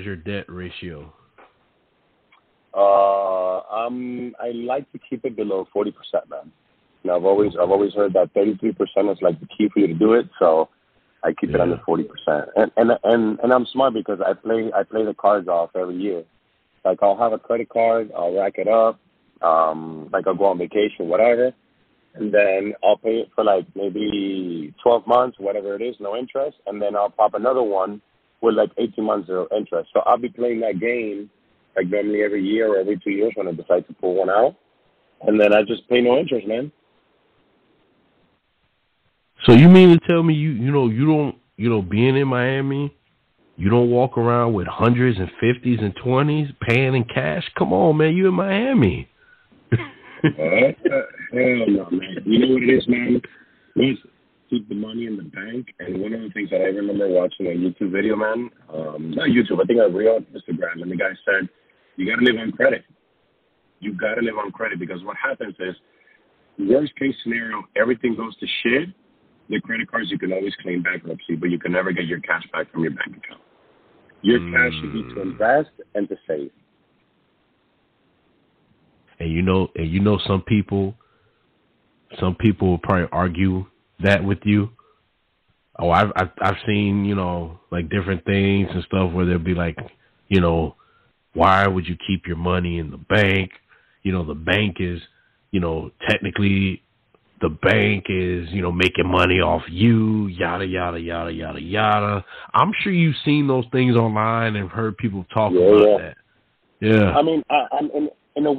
your debt ratio? I like to keep it below 40%, man. Now, I've always heard that 33% is like the key for you to do it, so I keep it under 40%. And I'm smart because I play the cards off every year. Like, I'll have a credit card, I'll rack it up, like I'll go on vacation, whatever, and then I'll pay it for like maybe 12 months, whatever it is, no interest, and then I'll pop another one with like 18 months zero interest. So I'll be playing that game like normally every year or every 2 years when I decide to pull one out, and then I just pay no interest, man. So you mean to tell me you don't being in Miami, you don't walk around with 100s and 50s and 20s paying in cash? Come on, man, you in Miami. Hell no, man. You know what it is, man? You keep the money in the bank. And one of the things that I remember watching a YouTube video, man, not YouTube, I think I read on Instagram, and the guy said, you gotta live on credit. You gotta live on credit, because what happens is, worst case scenario, everything goes to shit. The credit cards, you can always claim bankruptcy, but you can never get your cash back from your bank account. Your cash you need to invest and to save. And you know, some people will probably argue that with you. Oh, I've seen, you know, like different things and stuff where they'll be like, you know, why would you keep your money in the bank? You know, the bank is, you know, technically, the bank is, you know, making money off you, yada, yada, yada, yada, yada. I'm sure you've seen those things online and heard people talk about that. Yeah. I mean, in a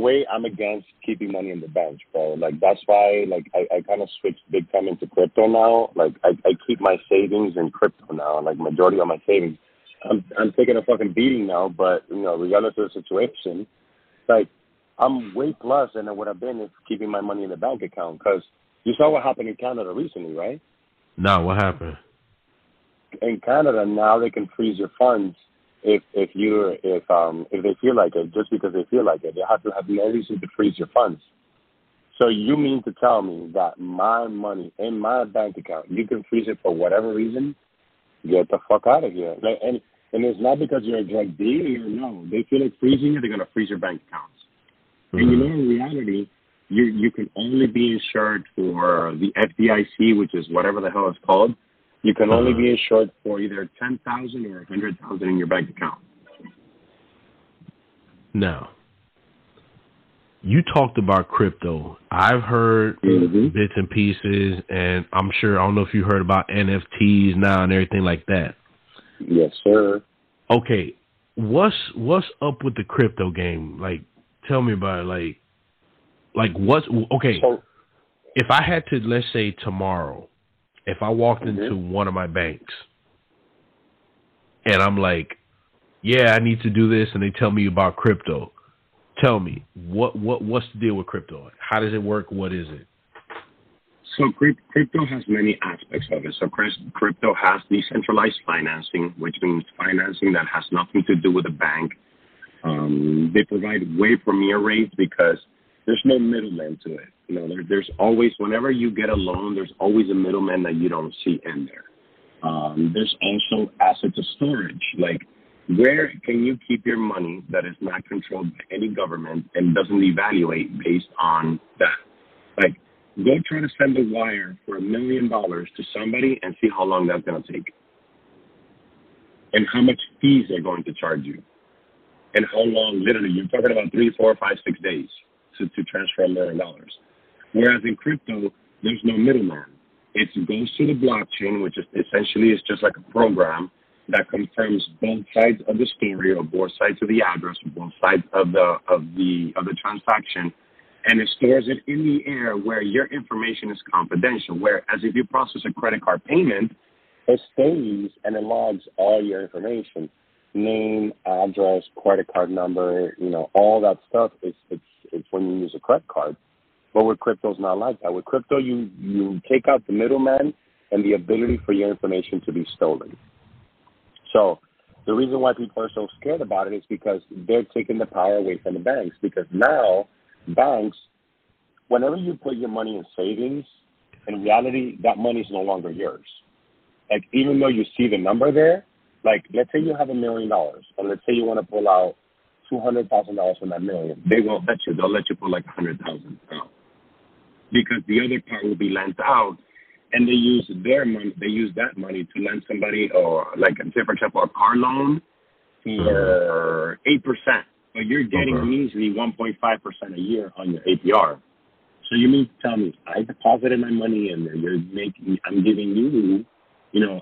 way, I'm against keeping money in the bank, bro. Like, that's why, like, I kind of switched big time into crypto now. Like, I keep my savings in crypto now, like, majority of my savings. I'm taking a fucking beating now, but, you know, regardless of the situation, like, I'm way plus than it would have been if keeping my money in the bank account, because you saw what happened in Canada recently, right? No, what happened? In Canada now, they can freeze your funds if they feel like it, just because they feel like it. They have to have no reason to freeze your funds. So you mean to tell me that my money in my bank account, you can freeze it for whatever reason? Get the fuck out of here! Like, and it's not because you're a drug dealer. No, they feel like freezing it, they're gonna freeze your bank accounts. Mm-hmm. And you know, in reality, you can only be insured for the FDIC, which is whatever the hell it's called, You can only be insured for either $10,000 or $100,000 in your bank account. Now, you talked about crypto. I've heard bits and pieces, and I'm sure, I don't know if you heard about NFTs now and everything like that. Yes, sir. Okay. What's up with the crypto game? Like, tell me about it. Like what's, okay. So, if I had to, let's say tomorrow, if I walked into one of my banks and I'm like, yeah, I need to do this, and they tell me about crypto. Tell me, what's the deal with crypto? How does it work? What is it? So crypto has many aspects of it. So crypto has decentralized financing, which means financing that has nothing to do with a bank. They provide way premier rates because there's no middleman to it. You know, there's always, whenever you get a loan, there's always a middleman that you don't see in there. There's also assets of storage. Like, where can you keep your money that is not controlled by any government and doesn't devaluate based on that? Like, go try to send a wire for $1 million to somebody and see how long that's going to take and how much fees they're going to charge you and how long, literally, you're talking about 3, 4, 5, 6 days to transfer $1 million. Whereas in crypto, there's no middleman. It goes to the blockchain, which is essentially is just like a program that confirms both sides of the story or both sides of the address or both sides of the transaction, and it stores it in the air where your information is confidential, whereas if you process a credit card payment, it stays and it logs all your information, name, address, credit card number, you know, all that stuff. It's when you use a credit card. But with crypto, it's not like that. With crypto, you take out the middleman and the ability for your information to be stolen. So the reason why people are so scared about it is because they're taking the power away from the banks, because now banks, whenever you put your money in savings, in reality, that money is no longer yours. Like, even though you see the number there, like, let's say you have $1 million, and let's say you want to pull out $200,000 from that $1 million. They won't let you. They'll let you pull like $100,000 out, because the other part will be lent out, and they use their money. They use that money to lend somebody, or like, say for example, a car loan for 8%. But you're getting easily 1.5% a year on your APR. So you mean to tell me I deposited my money in there? I'm giving you,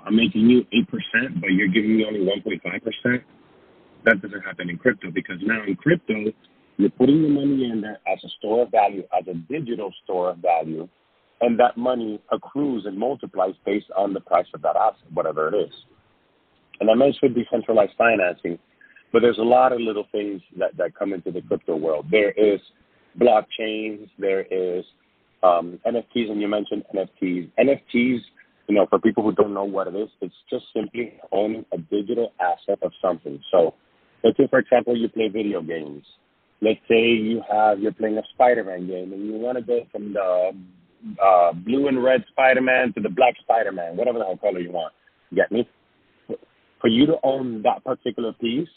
I'm making you 8%, but you're giving me only 1.5%. That doesn't happen in crypto, because now in crypto, you're putting your money in there as a store of value, as a digital store of value, and that money accrues and multiplies based on the price of that asset, whatever it is. And I mentioned decentralized financing, but there's a lot of little things that come into the crypto world. There is blockchains, there is NFTs, and you mentioned NFTs. NFTs, for people who don't know what it is, it's just simply owning a digital asset of something. So let's say, for example, you play video games. Let's say you're playing a Spider-Man game, and you want to go from the blue and red Spider-Man to the black Spider-Man, whatever the hell color you want. You get me? For you to own that particular piece,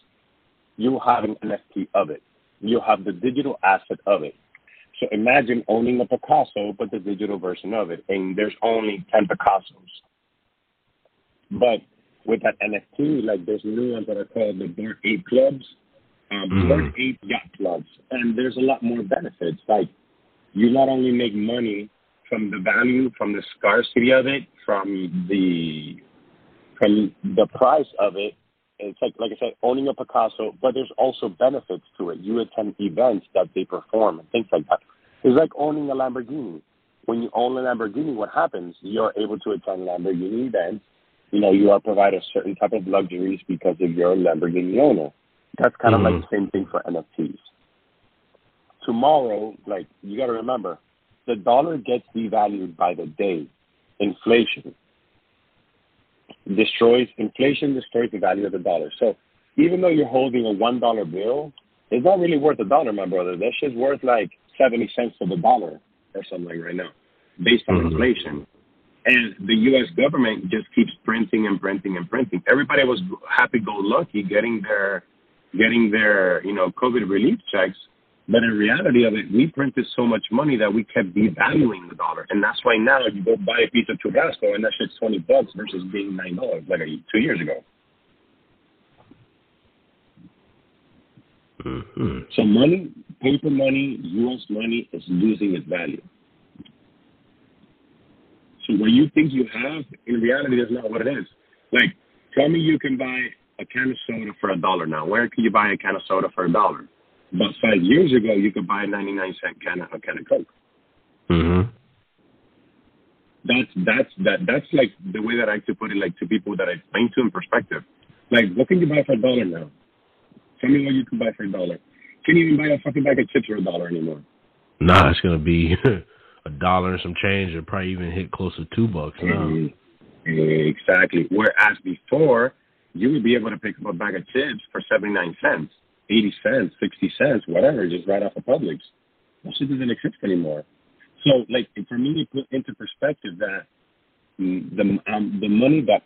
you have an NFT of it. You have the digital asset of it. So imagine owning a Picasso, but the digital version of it. And there's only 10 Picassos. But with that NFT, like, there's new ones that are called the Bored Ape Clubs, Bored Ape Yacht Clubs. And there's a lot more benefits. Like, you not only make money from the value, from the scarcity of it, from the price of it. It's like I said, owning a Picasso, but there's also benefits to it. You attend events that they perform and things like that. It's like owning a Lamborghini. When you own a Lamborghini, what happens? You're able to attend Lamborghini events. You are provided certain type of luxuries because of your Lamborghini owner. That's kind of like the same thing for NFTs. Tomorrow, like, you got to remember, the dollar gets devalued by the day. Inflation destroys the value of the dollar. So even though you're holding a $1 bill, it's not really worth a dollar, my brother. That shit's worth like 70 cents of a dollar or something right now, based on inflation. And the U.S. government just keeps printing and printing and printing. Everybody was happy-go-lucky getting their COVID relief checks. But in reality of it, we printed so much money that we kept devaluing the dollar. And that's why now you go buy a piece of Churrasco and that shit's $20 versus being $9 like 2 years ago. Mm-hmm. So money, paper money, U.S. money is losing its value. So what you think you have, in reality, that's not what it is. Like, tell me you can buy a can of soda for $1 now. Where can you buy a can of soda for $1? About 5 years ago, you could buy a 99-cent can of Coke. Mm-hmm. That's like the way that I like to put it, like to people that I explain to in perspective. Like, what can you buy for $1 now? Tell me what you can buy for $1. Can't even buy a fucking bag of chips for $1 anymore. Nah, it's gonna be $1 and some change. It'll probably even hit close to $2 now. Exactly. Whereas before, you would be able to pick up a bag of chips for 79 cents. 80 cents, 60 cents, whatever, just right off of Publix. That shit doesn't exist anymore. So, like, for me to put into perspective that the money that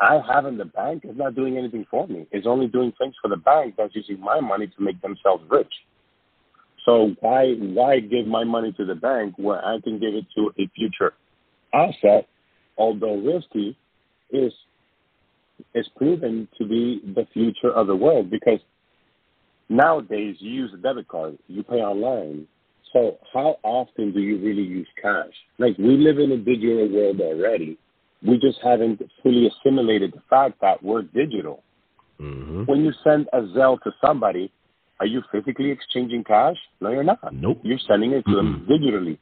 I have in the bank is not doing anything for me. It's only doing things for the bank that's using my money to make themselves rich. So why give my money to the bank where I can give it to a future asset, although risky, is proven to be the future of the world because nowadays, you use a debit card. You pay online. So how often do you really use cash? Like, we live in a digital world already. We just haven't fully assimilated the fact that we're digital. Mm-hmm. When you send a Zelle to somebody, are you physically exchanging cash? No, you're not. Nope. You're sending it to them digitally.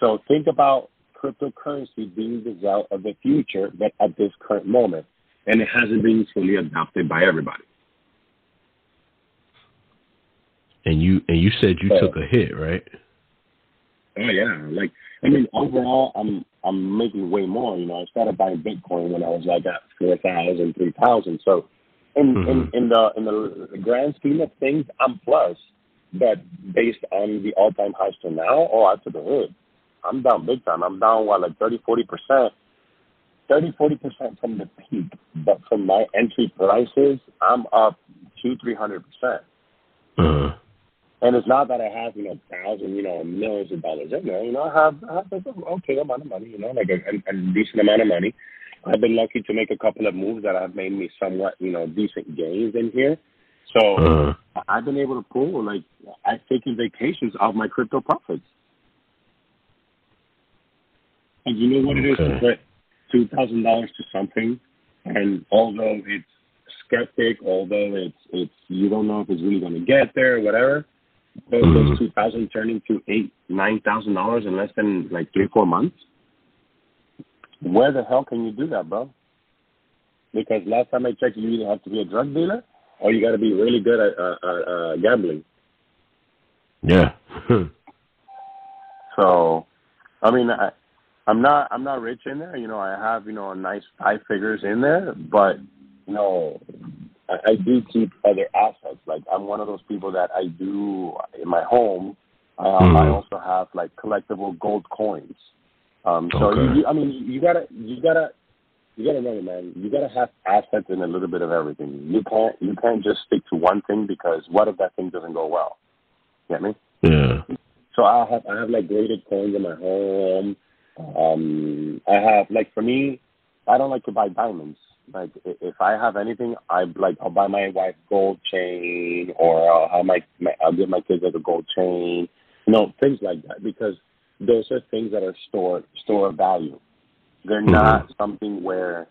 So think about cryptocurrency being the Zelle of the future, but at this current moment. And it hasn't been fully adopted by everybody. And you said you took a hit, right? Oh yeah, like I mean, overall, I'm making way more. You know, I started buying Bitcoin when I was like at 4,000, 3,000. So, in the grand scheme of things, I'm plus. But based on the all time highs to now, I took a hit. I'm down big time. I'm down like 30-40%, 30-40% from the peak. But from my entry prices, I'm up 200-300%. And it's not that I have, thousands, millions of dollars in there. I have an okay amount of money, like a decent amount of money. I've been lucky to make a couple of moves that have made me somewhat, decent gains in here. So I've been able to pull, I've taken vacations off my crypto profits. And you know what it is to put $2,000 to something, and although it's skeptic, although it's you don't know if it's really going to get there, or whatever. But those $2,000 turn into $8,000-$9,000 in less than 3-4 months. Where the hell can you do that, bro? Because last time I checked, you either have to be a drug dealer or you got to be really good at gambling. Yeah. So, I mean, I'm not rich in there. I have a nice 5 figures in there, but. No, I do keep other assets. Like, I'm one of those people that I do in my home. I also have collectible gold coins. So you gotta know, man. You gotta have assets and a little bit of everything. You can't just stick to one thing because what if that thing doesn't go well? You get me? Yeah. So I have graded coins in my home. I have for me, I don't like to buy diamonds. Like, if I have anything, I'll buy my wife gold chain, or I'll give my kids a gold chain, things like that, because those are things that are store value. They're not something where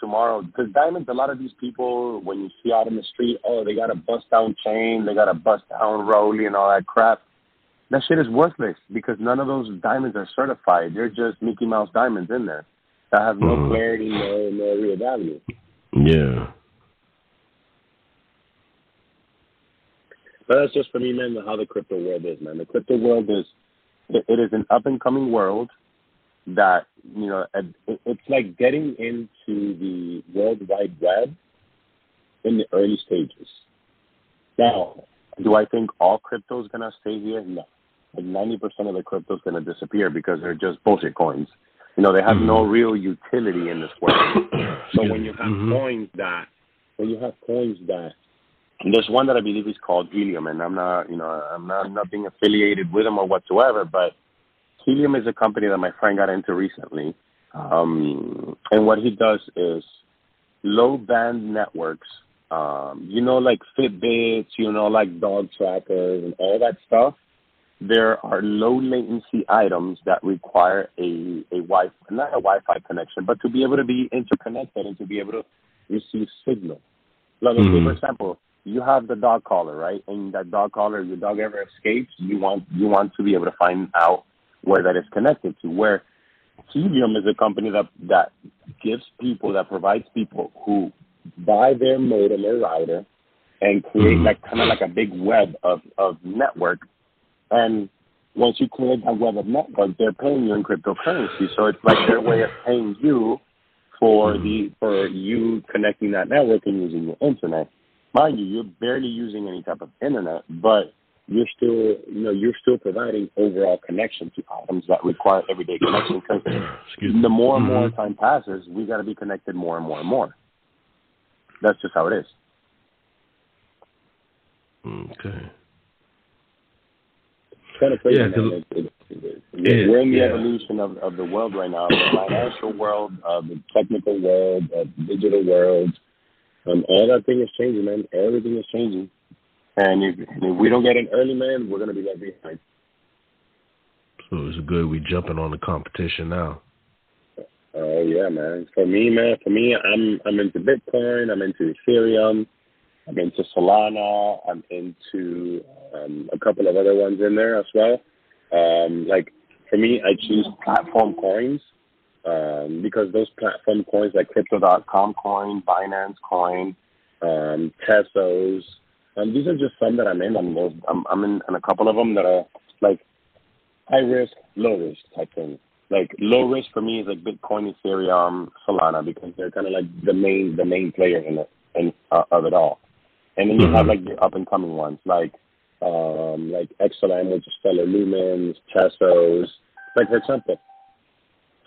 tomorrow, because diamonds, a lot of these people, when you see out in the street, they got a bust down chain, they got a bust down rollie and all that crap. That shit is worthless because none of those diamonds are certified. They're just Mickey Mouse diamonds in there. I have no clarity, no real value. Yeah. But that's just for me, man, how the crypto world is, man. The crypto world is, it is an up-and-coming world that, it's like getting into the World Wide Web in the early stages. Now, do I think all crypto is going to stay here? No. 90% of the crypto is going to disappear because they're just bullshit coins. They have no real utility in this world. So when you have coins that And there's one that I believe is called Helium, and I'm not nothing affiliated with them or whatsoever, but Helium is a company that my friend got into recently. And what he does is low band networks, like Fitbits, like dog trackers and all that stuff. There are low latency items that require not a Wi-Fi connection, but to be able to be interconnected and to be able to receive signal. Like, for example, you have the dog collar, right? And that dog collar, if your dog ever escapes, you want to be able to find out where that is connected to. Where Helium is a company that gives people, that provides people who buy their modem or router and create like kind of like a big web of network. And once you create that web of network, they're paying you in cryptocurrency. So it's like their way of paying you for you connecting that network and using your internet. Mind you, you're barely using any type of internet, but you're still, you're still providing overall connection to items that require everyday connection. Because the more and more time passes, we got to be connected more and more and more. That's just how it is. Okay. Kind of crazy. Yeah, we're in the evolution of the world right now, the financial world, the technical world, the digital world. All that thing is changing, man. Everything is changing. And if we don't get in early, man, we're going to be left behind. So it's good we jumping on the competition now. Oh, yeah, man. For me, I'm into Bitcoin. I'm into Ethereum. I'm into Solana. I'm into a couple of other ones in there as well. For me, I choose platform coins because those platform coins like Crypto.com coin, Binance coin, Tezos. These are just some that I'm in. I'm in a couple of them that are like high risk, low risk type thing. Like low risk for me is like Bitcoin, Ethereum, Solana because they're kind of like the main player in it and of it all. And then you have like the up and coming ones like Exelon, which is Stellar Lumens, Tezos. Like for example,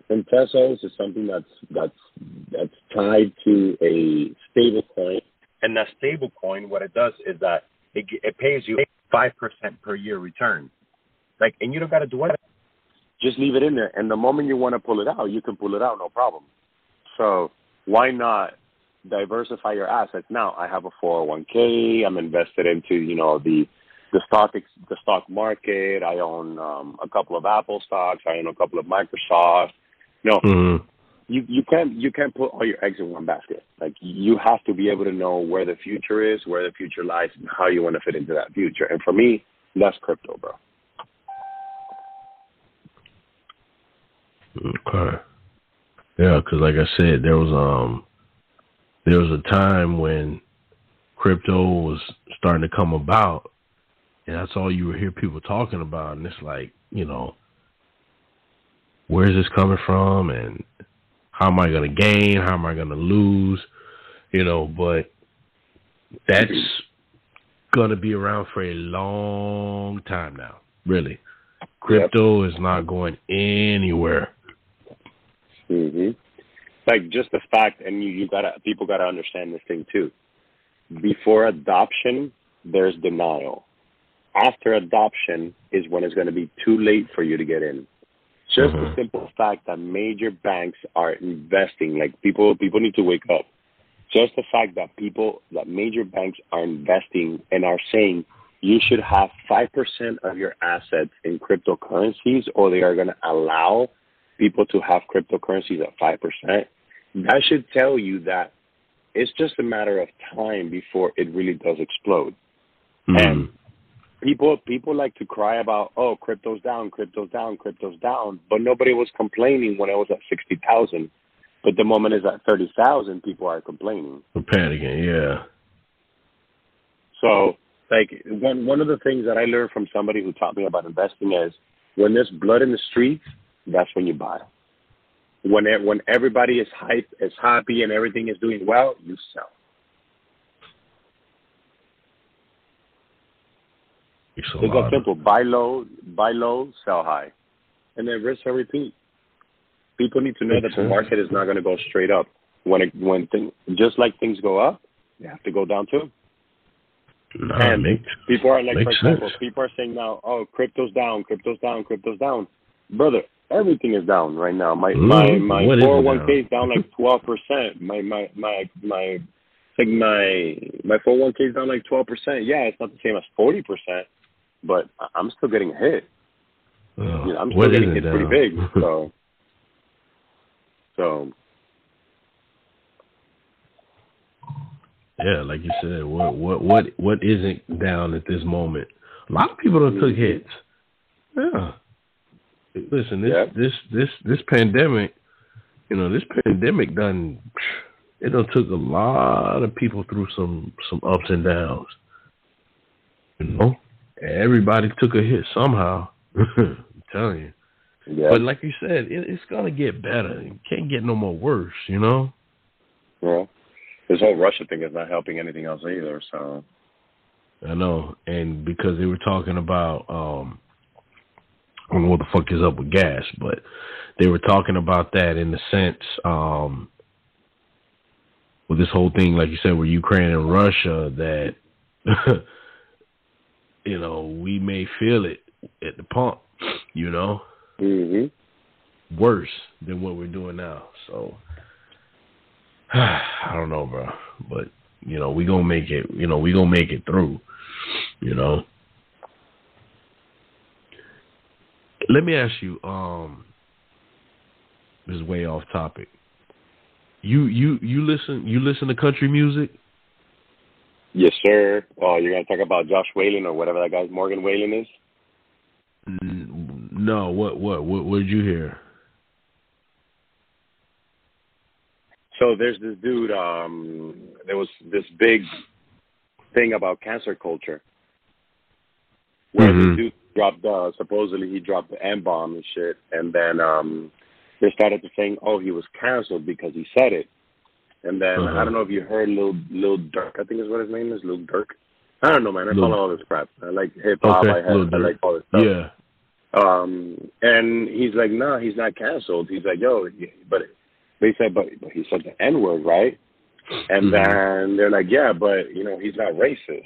and Tezos is something that's tied to a stable coin. And that stable coin, what it does is that it pays you 5% per year return. Like, and you don't got to do anything. Just leave it in there. And the moment you want to pull it out, you can pull it out, no problem. So why not diversify your assets? Now I have a 401k. I'm invested into, the stock market. I own a couple of Apple stocks. I own a couple of Microsoft. You can't put all your eggs in one basket. Like you have to be able to know where the future is, where the future lies, and how you want to fit into that future. And for me, that's crypto, bro. Okay. Yeah, because like I said, there was a time when crypto was starting to come about, and that's all you would hear people talking about. And it's like, where is this coming from, and how am I going to gain? How am I going to lose? But that's going to be around for a long time now, really. Crypto is not going anywhere. Like just the fact, and people got to understand this thing too. Before adoption, there's denial. After adoption is when it's going to be too late for you to get in. Just the simple fact that major banks are investing, like people need to wake up. Just the fact that major banks are investing and are saying you should have 5% of your assets in cryptocurrencies, or they are going to allow people to have cryptocurrencies at 5%. That should tell you that it's just a matter of time before it really does explode. And people like to cry about, oh, crypto's down, but nobody was complaining when it was at 60,000. But the moment it's at 30,000, people are complaining. We're panicking, yeah. So, like, one of the things that I learned from somebody who taught me about investing is when there's blood in the streets, that's when you buy. When everybody is hype, is happy, and everything is doing well, you sell. It's that simple. Buy low, sell high. And then rinse and repeat. People need to know that the market is not going to go straight up. When things go up, they have to go down too. And people are like, for example, people are saying now, oh, crypto's down, crypto's down, crypto's down. Brother, everything is down right now. My 401k is down like 12%. My 401k is down like 12%. Yeah, it's not the same as 40%, but I'm still getting hit. You know, I'm still getting hit pretty big. So. Yeah, like you said, what isn't down at this moment? A lot of people don't took hits. Yeah. Listen, this pandemic, you know, this pandemic done. It done took a lot of people through some ups and downs. You know, everybody took a hit somehow. I'm telling you. Yeah. But like you said, it's gonna get better. It can't get no more worse. You know. Yeah. This whole Russia thing is not helping anything else either. So I know, and because they were talking about, I don't know what the fuck is up with gas, but they were talking about that in the sense, with this whole thing, like you said, with Ukraine and Russia, that you know we may feel it at the pump, you know, worse than what we're doing now. So. I don't know, bro, but you know we gonna make it. You know we gonna make it through. You know. Let me ask you. This is way off topic. You listen to country music? Yes, sir. Oh, you're gonna talk about Josh Whalen or whatever that guy's Morgan Whalen is? No. What did you hear? So there's this dude, there was this big thing about cancer culture where the dude dropped, supposedly he dropped the M-bomb and shit. And then they started to saying, oh, he was canceled because he said it. And then I don't know if you heard Lil Durk, I think is what his name is, Lil Durk. I don't know, man. I follow all this crap. I like hip-hop. Okay. I like all this stuff. Yeah. And he's like, no, he's not canceled. He's like, yo, but... They said, but he said the N-word, right? And then they're like, yeah, but, you know, he's not racist.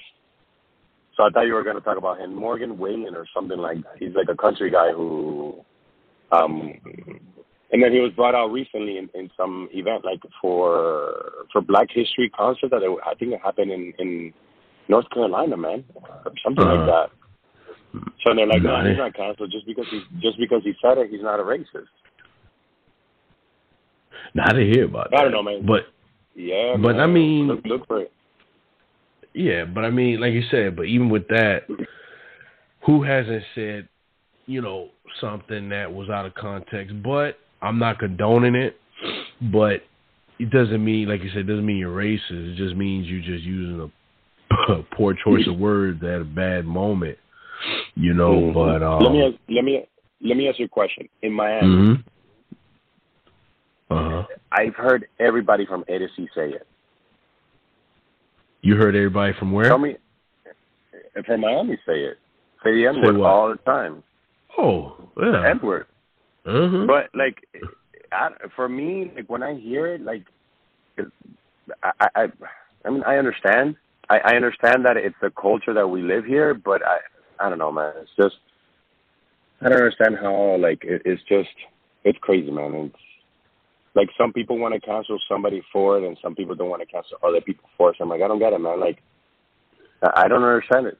So I thought you were going to talk about him, Morgan Whalen or something like that. He's like a country guy who, and then he was brought out recently in some event, like for Black History concert that I think it happened in North Carolina, man, or something like that. So they're like, no, he's not canceled just because he said it, he's not a racist. Now, I didn't hear about that. I don't know, man. But, yeah, but man. I mean... Look for it. Yeah, but I mean, like you said, but even with that, who hasn't said, you know, something that was out of context? But I'm not condoning it, but it doesn't mean, like you said, it doesn't mean you're racist. It just means you're just using a poor choice of words at a bad moment, you know, but... Let me ask you a question. In Miami... I've heard everybody from A to C say it. You heard everybody from where? Tell me, from Miami say it. Say the N-word all the time. Oh, yeah. The N-word. But, like, for me, like, when I hear it, like, I mean, I understand. I understand that it's the culture that we live here, but I don't know, man. It's just, I don't understand how, like, it's just, it's crazy, man. It's, like, some people want to cancel somebody for it, and some people don't want to cancel other people for it. So I'm like, I don't get it, man. Like, I don't understand it.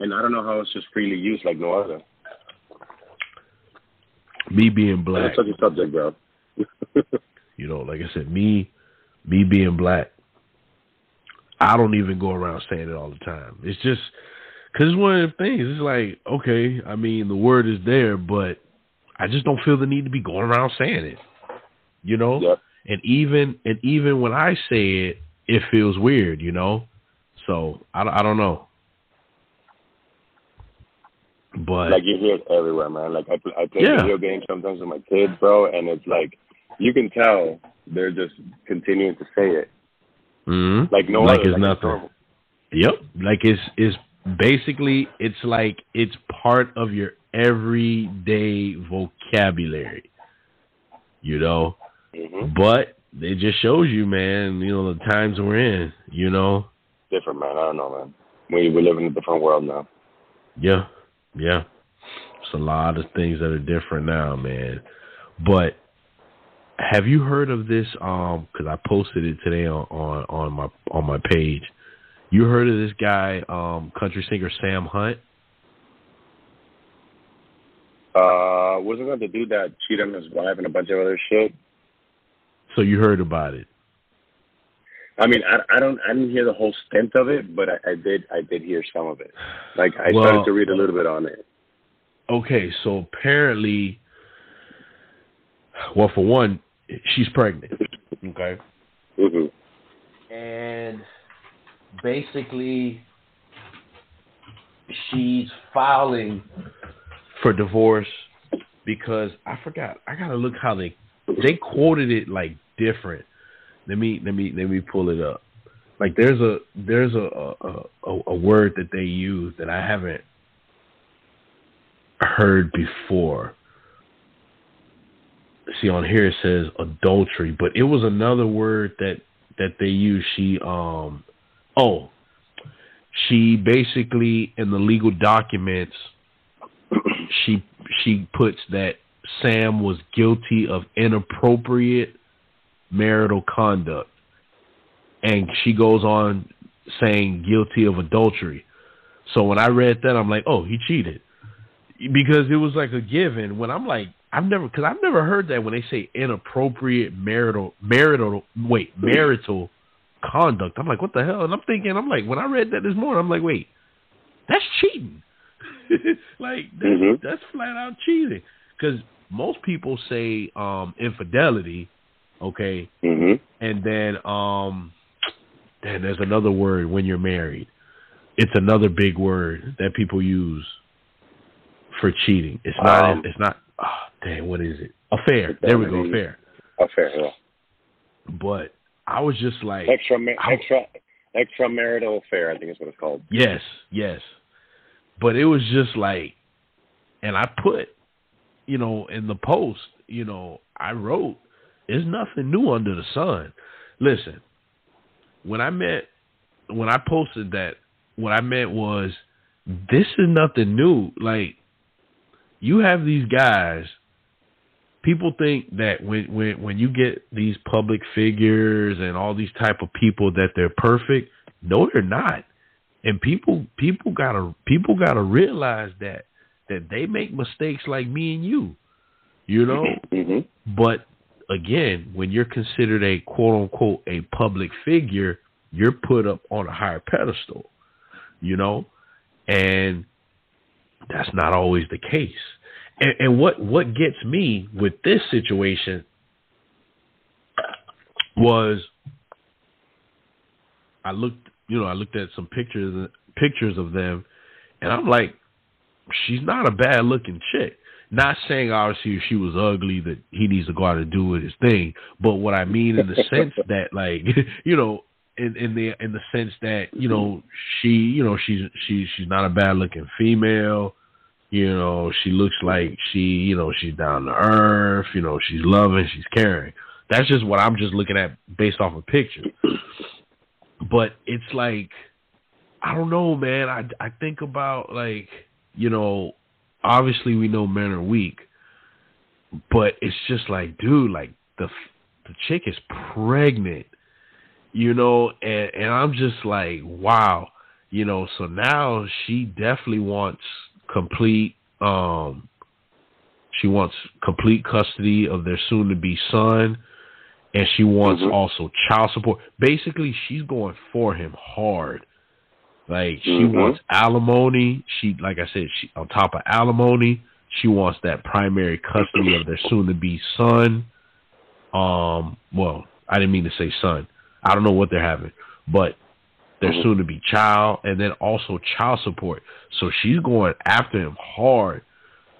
And I don't know how it's just freely used like no other. Me being black. That's such a subject, bro. You know, like I said, me being black, I don't even go around saying it all the time. It's just, because it's one of the things. It's like, okay, I mean, the word is there, but I just don't feel the need to be going around saying it. You know, and even when I say it, it feels weird, you know. So I don't know, but like you hear it everywhere, man. Like I play video games sometimes with my kids, bro, and it's like you can tell they're just continuing to say it, like no, like other, it's like nothing. Yep, like it's basically it's part of your everyday vocabulary, you know. But it just shows you, man, you know, the times we're in, you know. different, man. I don't know, man. We live in a different world now. Yeah, yeah. It's a lot of things that are different now, man. But have you heard of this? Because I posted it today on my page. You heard of this guy, country singer Sam Hunt? Wasn't that the dude that cheated on his wife and a bunch of other shit? So you heard about it? I mean, I didn't hear the whole stint of it, but I did hear some of it. Like I started to read a little bit on it. Okay, so apparently, well, for one, she's pregnant. Okay. Mm-hmm. And basically, she's filing for divorce because I forgot. I gotta look how they quoted it like different. Let me pull it up. Like there's a word that they use that I haven't heard before. See, on here it says adultery, but it was another word that they used. She basically, in the legal documents, she puts that Sam was guilty of inappropriate marital conduct, and she goes on saying guilty of adultery. So when I read that, I'm like, oh, he cheated, because it was like a given. When I'm like, I've never heard that when they say inappropriate marital conduct. I'm like, what the hell? And I'm thinking, when I read that this morning, I'm like, wait, that's cheating. Like that's flat out cheating, because most people say infidelity. Okay. Mm-hmm. And then there's another word when you're married. It's another big word that people use for cheating. It's not. It's not. Oh, dang, what is it? Affair. There we go. Affair. Affair. Yeah. But I was just like extramarital affair, I think is what it's called. Yes. Yes. But it was just like, and I put, in the post, I wrote, there's nothing new under the sun. Listen, when I posted that, what I meant was, this is nothing new. Like, you have these guys, people think that when you get these public figures and all these type of people that they're perfect. No, they're not. And people gotta realize that they make mistakes like me and you, but again, when you're considered a quote-unquote a public figure, you're put up on a higher pedestal, and that's not always the case. And what gets me with this situation was I looked at some pictures of them, and I'm like, she's not a bad-looking chick. Not saying, obviously, if she was ugly that he needs to go out and do his thing, but what I mean in the sense that, like, in the sense that, she's not a bad-looking female, she looks like she's down to earth, she's loving, she's caring. That's just what I'm just looking at based off of pictures. But it's like, I don't know, man. I think about, like, obviously, we know men are weak, but it's just like, dude, like the chick is pregnant, and I'm just like, wow, So now she definitely wants complete custody of their soon-to-be son, and she wants also child support. Basically, she's going for him hard. Like, she wants alimony. She, like I said, on top of alimony, she wants that primary custody of their soon-to-be son. Well, I didn't mean to say son. I don't know what they're having, but their soon-to-be child, and then also child support. So she's going after him hard,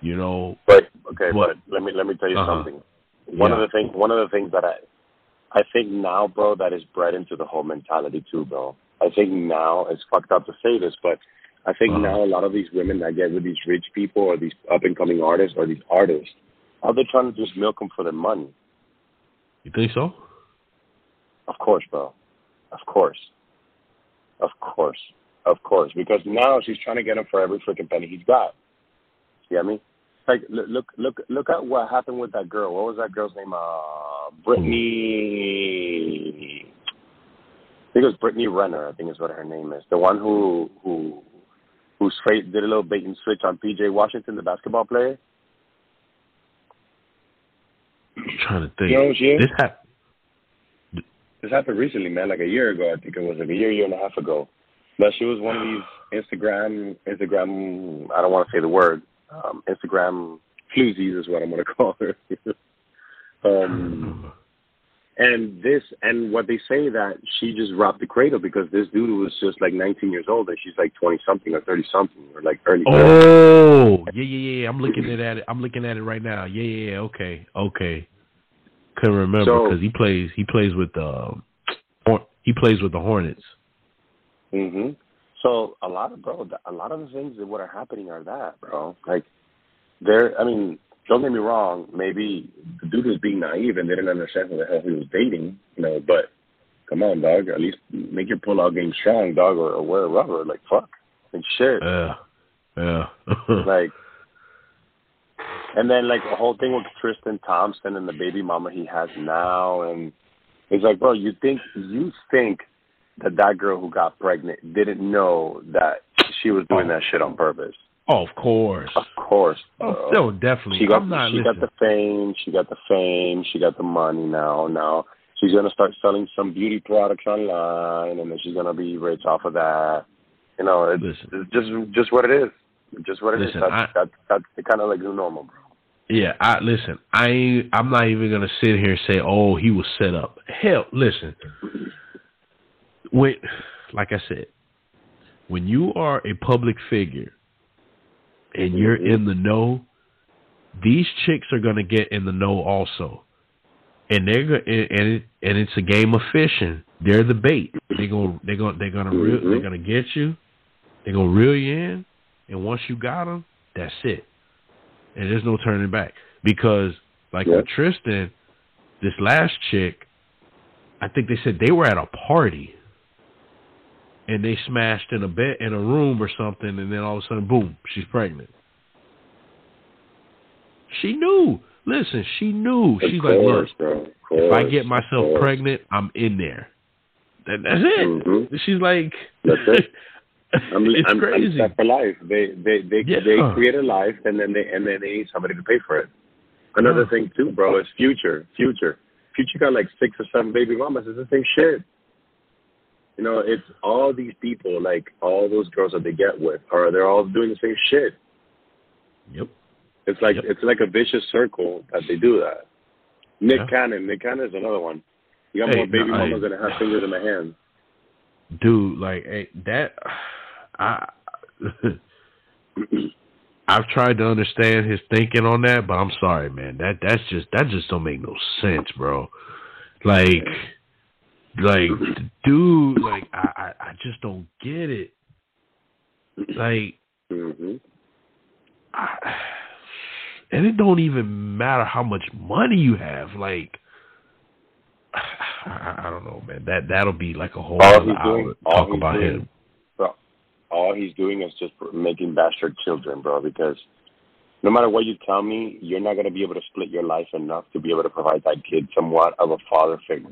But okay, but let me tell you something. One of the things that I think now, bro, that is bred into the whole mentality too, bro. I think now, it's fucked up to say this, but I think now a lot of these women that get with these rich people or these up-and-coming artists or these artists, are they trying to just milk them for their money? You think so? Of course, bro. Of course. Of course, because now she's trying to get him for every freaking penny he's got. You know what I mean? Like, look at what happened with that girl. What was that girl's name? Brittany. I think it was Brittany Renner, I think is what her name is. The one who straight did a little bait and switch on PJ Washington, the basketball player. I'm trying to think. You know what she is? This happened recently, man, like a year ago. I think it was like a year and a half ago. But she was one of these Instagram, I don't want to say the word, Instagram floozies is what I'm going to call her. And what they say that she just robbed the cradle because this dude was just like 19 years old and she's like 20-something or 30-something or like early 30s. Oh, yeah. I'm looking at it right now. Yeah. Okay. Couldn't remember because he plays with the Hornets. Mhm. So a lot of the things that are happening are that, bro. Like, don't get me wrong. Maybe the dude was being naive and they didn't understand who the hell he was dating, but come on, dog. At least make your pull-out game strong, dog, or wear a rubber. Like, fuck. Like, shit. Yeah. Like, and then, like, the whole thing with Tristan Thompson and the baby mama he has now. And it's like, bro, you think that girl who got pregnant didn't know that she was doing that shit on purpose. Oh, of course. Bro. Oh, definitely. She got the fame. She got the money now. Now she's gonna start selling some beauty products online, and then she's gonna be rich off of that. You know, it's just what it is. That's the kind of like new normal, bro. Yeah. I'm not even gonna sit here and say, oh, he was set up. Hell, listen. Like I said, when you are a public figure and you're in the know, these chicks are going to get in the know also. And it's a game of fishing. They're the bait. They're gonna get you. They're gonna reel you in. And once you got them, that's it. And there's no turning back because, with Tristan, this last chick, I think they said they were at a party and they smashed in a bed in a room or something, and then all of a sudden, boom, she's pregnant. She knew. Listen, she knew. She's like, look, if I get myself pregnant, I'm in there. That's it. Mm-hmm. She's like, that's it. It's crazy. I'm set for life. They create a life, and then they need somebody to pay for it. Another thing too, bro, is Future. Future got like 6 or 7 baby mamas. It's the same shit. You know, it's all these people, like all those girls that they get with, or they're all doing the same shit. Yep. It's like a vicious circle that they do that. Nick Cannon is another one. You got more baby mamas than I have fingers in my hand. Dude, I've tried to understand his thinking on that, but I'm sorry, man. That just don't make no sense, bro. Like, dude, like, I just don't get it. Like, and it don't even matter how much money you have. Like, I don't know, man. That'll be like a whole other hour talk about him. Bro, all he's doing is just making bastard children, bro, because no matter what you tell me, you're not going to be able to split your life enough to be able to provide that kid somewhat of a father figure.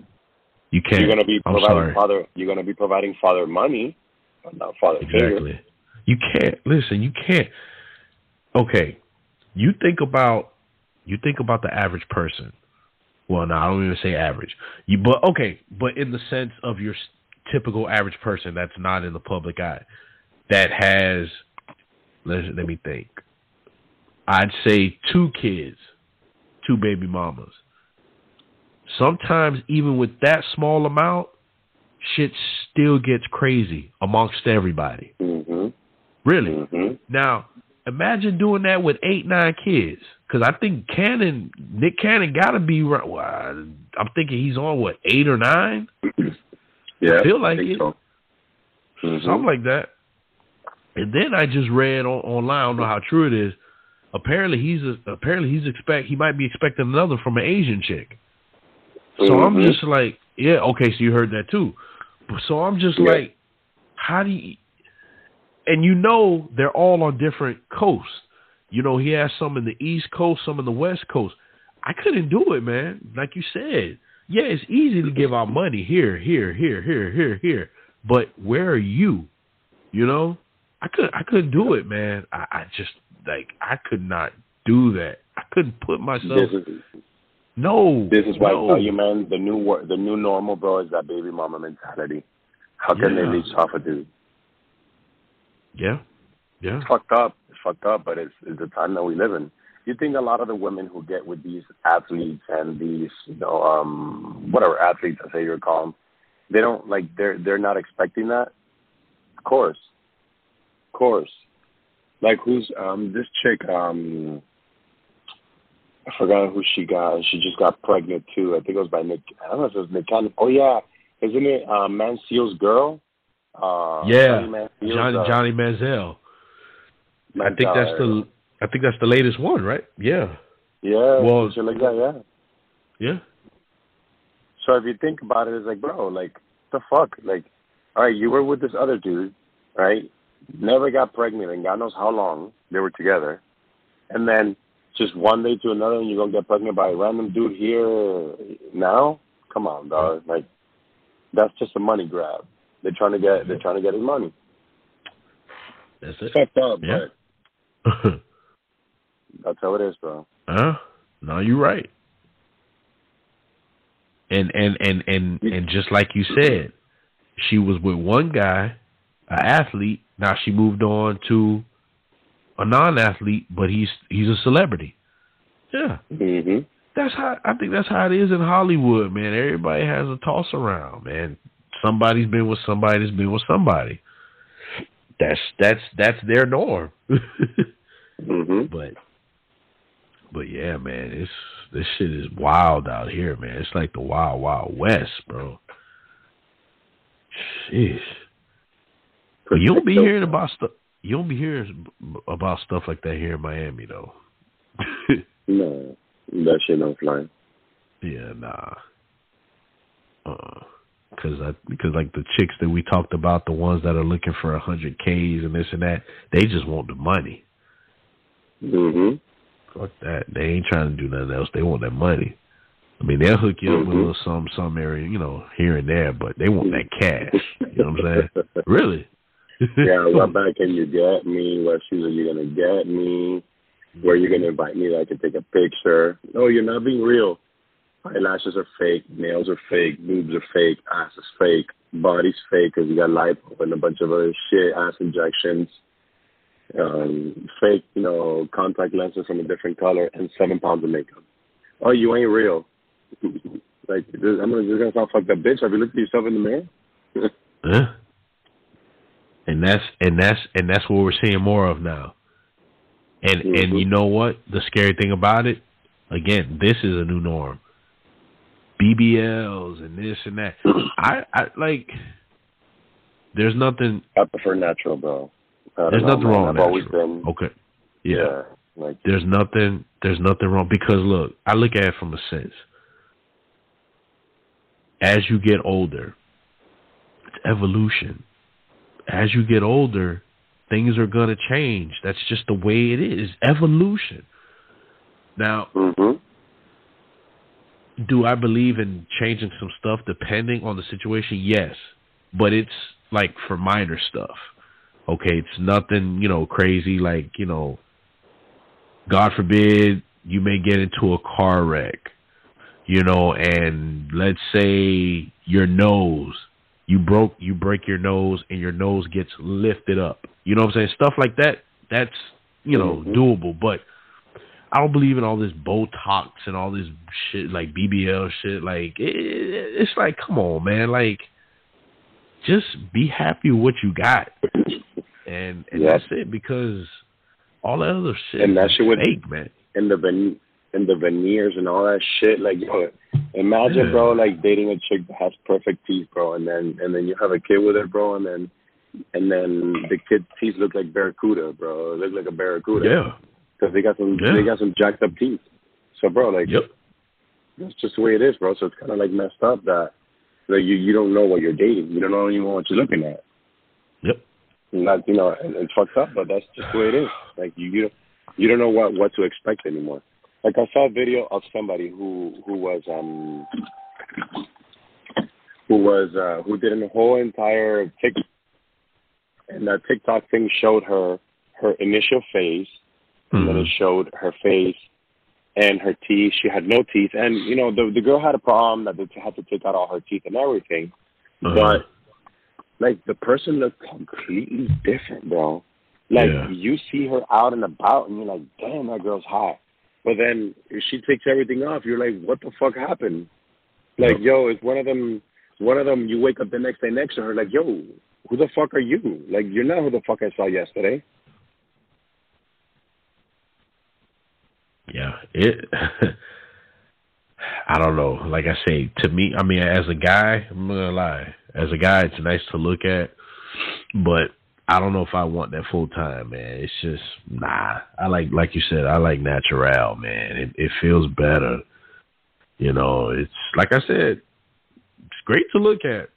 You can't. You're going to be providing father money, but not father. Exactly. Figure. You can't. Listen, you can't. Okay. You think about the average person. Well, no, I don't even say average. But in the sense of your typical average person that's not in the public eye, that has, let me think. I'd say 2 kids, 2 baby mamas. Sometimes even with that small amount, shit still gets crazy amongst everybody. Mm-hmm. Really? Mm-hmm. Now, imagine doing that with 8, 9 kids. Because I think Nick Cannon got to be right. Well, I'm thinking he's on, 8 or 9? Yeah. I feel like it. So. Mm-hmm. Something like that. And then I just read online, I don't know how true it is, apparently he might be expecting another from an Asian chick. So I'm just like, yeah, okay, so you heard that too. So I'm just like, How do you, and you know they're all on different coasts. You know, he has some in the East Coast, some in the West Coast. I couldn't do it, man. Like you said, yeah, it's easy to give out money here. But where are you? You know, I couldn't do it, man. I could not do that. I couldn't put myself. This is why I tell you, man. The new normal, bro, is that baby mama mentality. How can they leech off of this? Yeah. It's fucked up, but it's the time that we live in. You think a lot of the women who get with these athletes and these, you know, whatever athletes, I say you call them, they don't like. They're not expecting that. Of course. Like who's this chick? I forgot who she got. She just got pregnant too. I think it was by Nick. I don't know if it was Nick Cannon. Oh yeah, isn't it Manziel's girl? Yeah, Johnny Manziel. I think that's the latest one, right? Yeah. Yeah. Well, like that, yeah. So if you think about it, it's like, bro, like what the fuck, like, all right, you were with this other dude, right? Never got pregnant, and God knows how long they were together, and then just one day to another, and you're gonna get pregnant by a random dude here now? Come on, dog. Like, that's just a money grab. They're trying to get his money. That's it. Fucked up, yeah. But that's how it is, bro. Huh? No, you're right. And just like you said, she was with one guy, an athlete. Now she moved on to a non-athlete, but he's a celebrity. Yeah, mm-hmm. I think that's how it is in Hollywood, man. Everybody has a toss around, man. Somebody's been with somebody that's been with somebody. That's their norm. Mm-hmm. But yeah, man, this shit is wild out here, man. It's like the wild, wild west, bro. Jeez. You don't be hearing about stuff like that here in Miami, though. No, that shit don't fly. Yeah, nah. Because like the chicks that we talked about, the ones that are looking for 100Ks and this and that, they just want the money. Mm-hmm. Fuck that. They ain't trying to do nothing else. They want that money. I mean, they'll hook you up with a little some area, you know, here and there, but they want that cash. You know what I'm saying? Really? Yeah, what back can you get me? What shoes are you going to get me? Where are you going to invite me that I can take a picture? No, you're not being real. Eyelashes are fake. Nails are fake. Boobs are fake. Ass is fake. Body's fake because you got lipo and a bunch of other shit. Ass injections. Fake, you know, contact lenses from a different color and 7 pounds of makeup. Oh, you ain't real. Like, I'm going to sound fucked up, bitch. Have you looked at yourself in the mirror? Huh? And that's what we're seeing more of now. And you know what? The scary thing about it, again, this is a new norm. BBLs and this and that. I like. There's nothing. I prefer natural, bro. There's nothing wrong with natural. Always been, okay. Yeah. Like, there's nothing wrong because look, I look at it from a sense. As you get older, it's evolution. As you get older, things are going to change. That's just the way it is. Evolution. Now, do I believe in changing some stuff depending on the situation? Yes. But it's like for minor stuff. Okay, it's nothing, you know, crazy. Like, you know, God forbid you may get into a car wreck, you know, and let's say your nose. You break your nose, and your nose gets lifted up. You know what I'm saying? Stuff like that, that's, you know, doable. But I don't believe in all this Botox and all this shit, like BBL shit. Like, it's like, come on, man. Like, just be happy with what you got. And that's it, because all that other shit and that is shit fake, man. And the veneers and all that shit, like, yo, imagine, bro, like dating a chick that has perfect teeth, bro, and then you have a kid with her, bro, and then the kid's teeth look like barracuda, bro. They look like a barracuda. Yeah, because they got some jacked up teeth. So, bro, like, that's just the way it is, bro. So it's kind of like messed up that like you don't know what you're dating. You don't know even what you're looking at. not, you know, and fucked up, but that's just the way it is. Like you don't know what to expect anymore. Like I saw a video of somebody who did a whole entire TikTok, and that TikTok thing showed her initial phase, and then it showed her face and her teeth. She had no teeth, and you know the girl had a problem that they had to take out all her teeth and everything, but like the person looked completely different, bro. Like you see her out and about, and you're like, damn, that girl's hot. But then if she takes everything off, you're like, what the fuck happened? Like, yo, it's one of them. You wake up the next day next to her, like, yo, who the fuck are you? Like, you're not who the fuck I saw yesterday. Yeah, I don't know. Like I say, to me, I mean, as a guy, I'm not gonna lie. As a guy, it's nice to look at, but I don't know if I want that full time, man. It's just, nah. I like you said, I like natural, man. It feels better. You know, it's like I said, it's great to look at.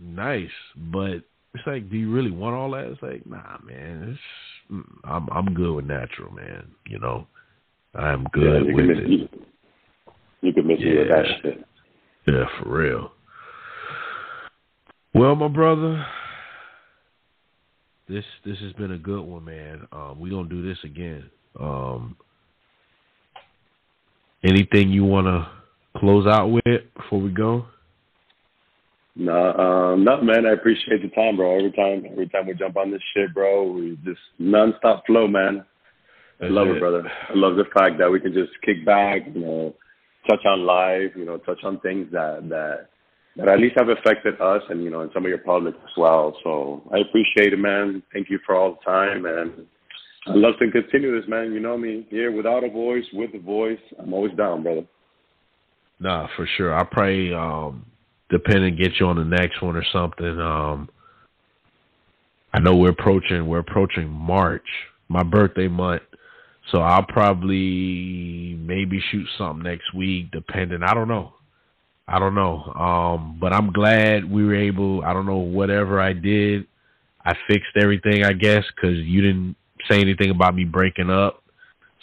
Nice, but it's like, do you really want all that? It's like, nah, man. I'm good with natural, man. You know, I'm good with it. You can miss me with that shit. Yeah, for real. Well, my brother, this has been a good one, man. We're going to do this again. Anything you want to close out with before we go? No, man. I appreciate the time, bro. Every time we jump on this shit, bro, we just nonstop flow, man. I love it, brother. I love the fact that we can just kick back, you know, touch on life, you know, touch on things that at least have affected us and, you know, and some of your public as well. So I appreciate it, man. Thank you for all the time. And I'd love to continue this, man. You know me, here without a voice, with a voice. I'm always down, brother. Nah, for sure. I'll probably, depending, get you on the next one or something. I know we're approaching March, my birthday month. So I'll probably maybe shoot something next week, depending. I don't know. But I'm glad we were able, I don't know, whatever I did, I fixed everything, I guess, because you didn't say anything about me breaking up.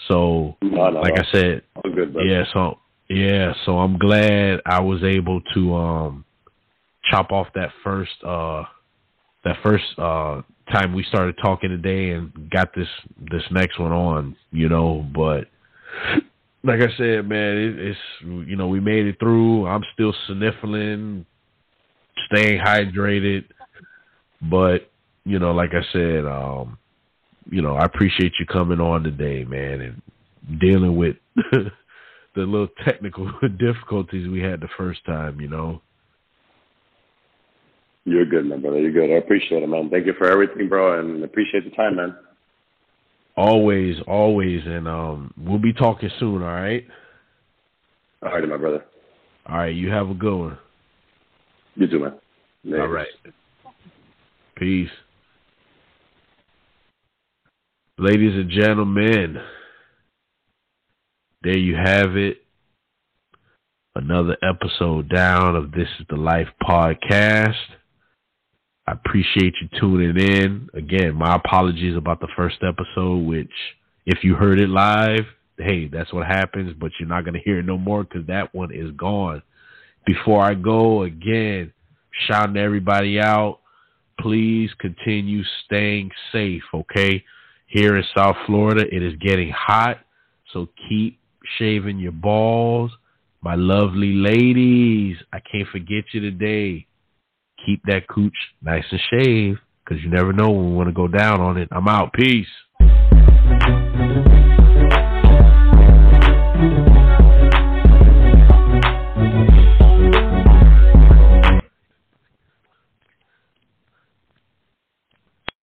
So, I said, I'm good, brother. So I'm glad I was able to chop off that first time we started talking today and got this next one on, you know, but... Like I said, man, it's, you know, we made it through. I'm still sniffling, staying hydrated. But, you know, like I said, you know, I appreciate you coming on today, man, and dealing with the little technical difficulties we had the first time, you know. You're good, man, brother. You're good. I appreciate it, man. Thank you for everything, bro, and appreciate the time, man. Always, and we'll be talking soon, all right? All right, my brother. All right, you have a good one. You too, man. Later. All right. Peace. Ladies and gentlemen, there you have it. Another episode down of This is the Life podcast. I appreciate you tuning in. Again, my apologies about the first episode, which if you heard it live, hey, that's what happens, but you're not going to hear it no more because that one is gone. Before I go, again, shouting everybody out, please continue staying safe, okay? Here in South Florida, it is getting hot, so keep shaving your balls. My lovely ladies, I can't forget you today. Keep that cooch nice and shaved because you never know when we want to go down on it. I'm out. Peace.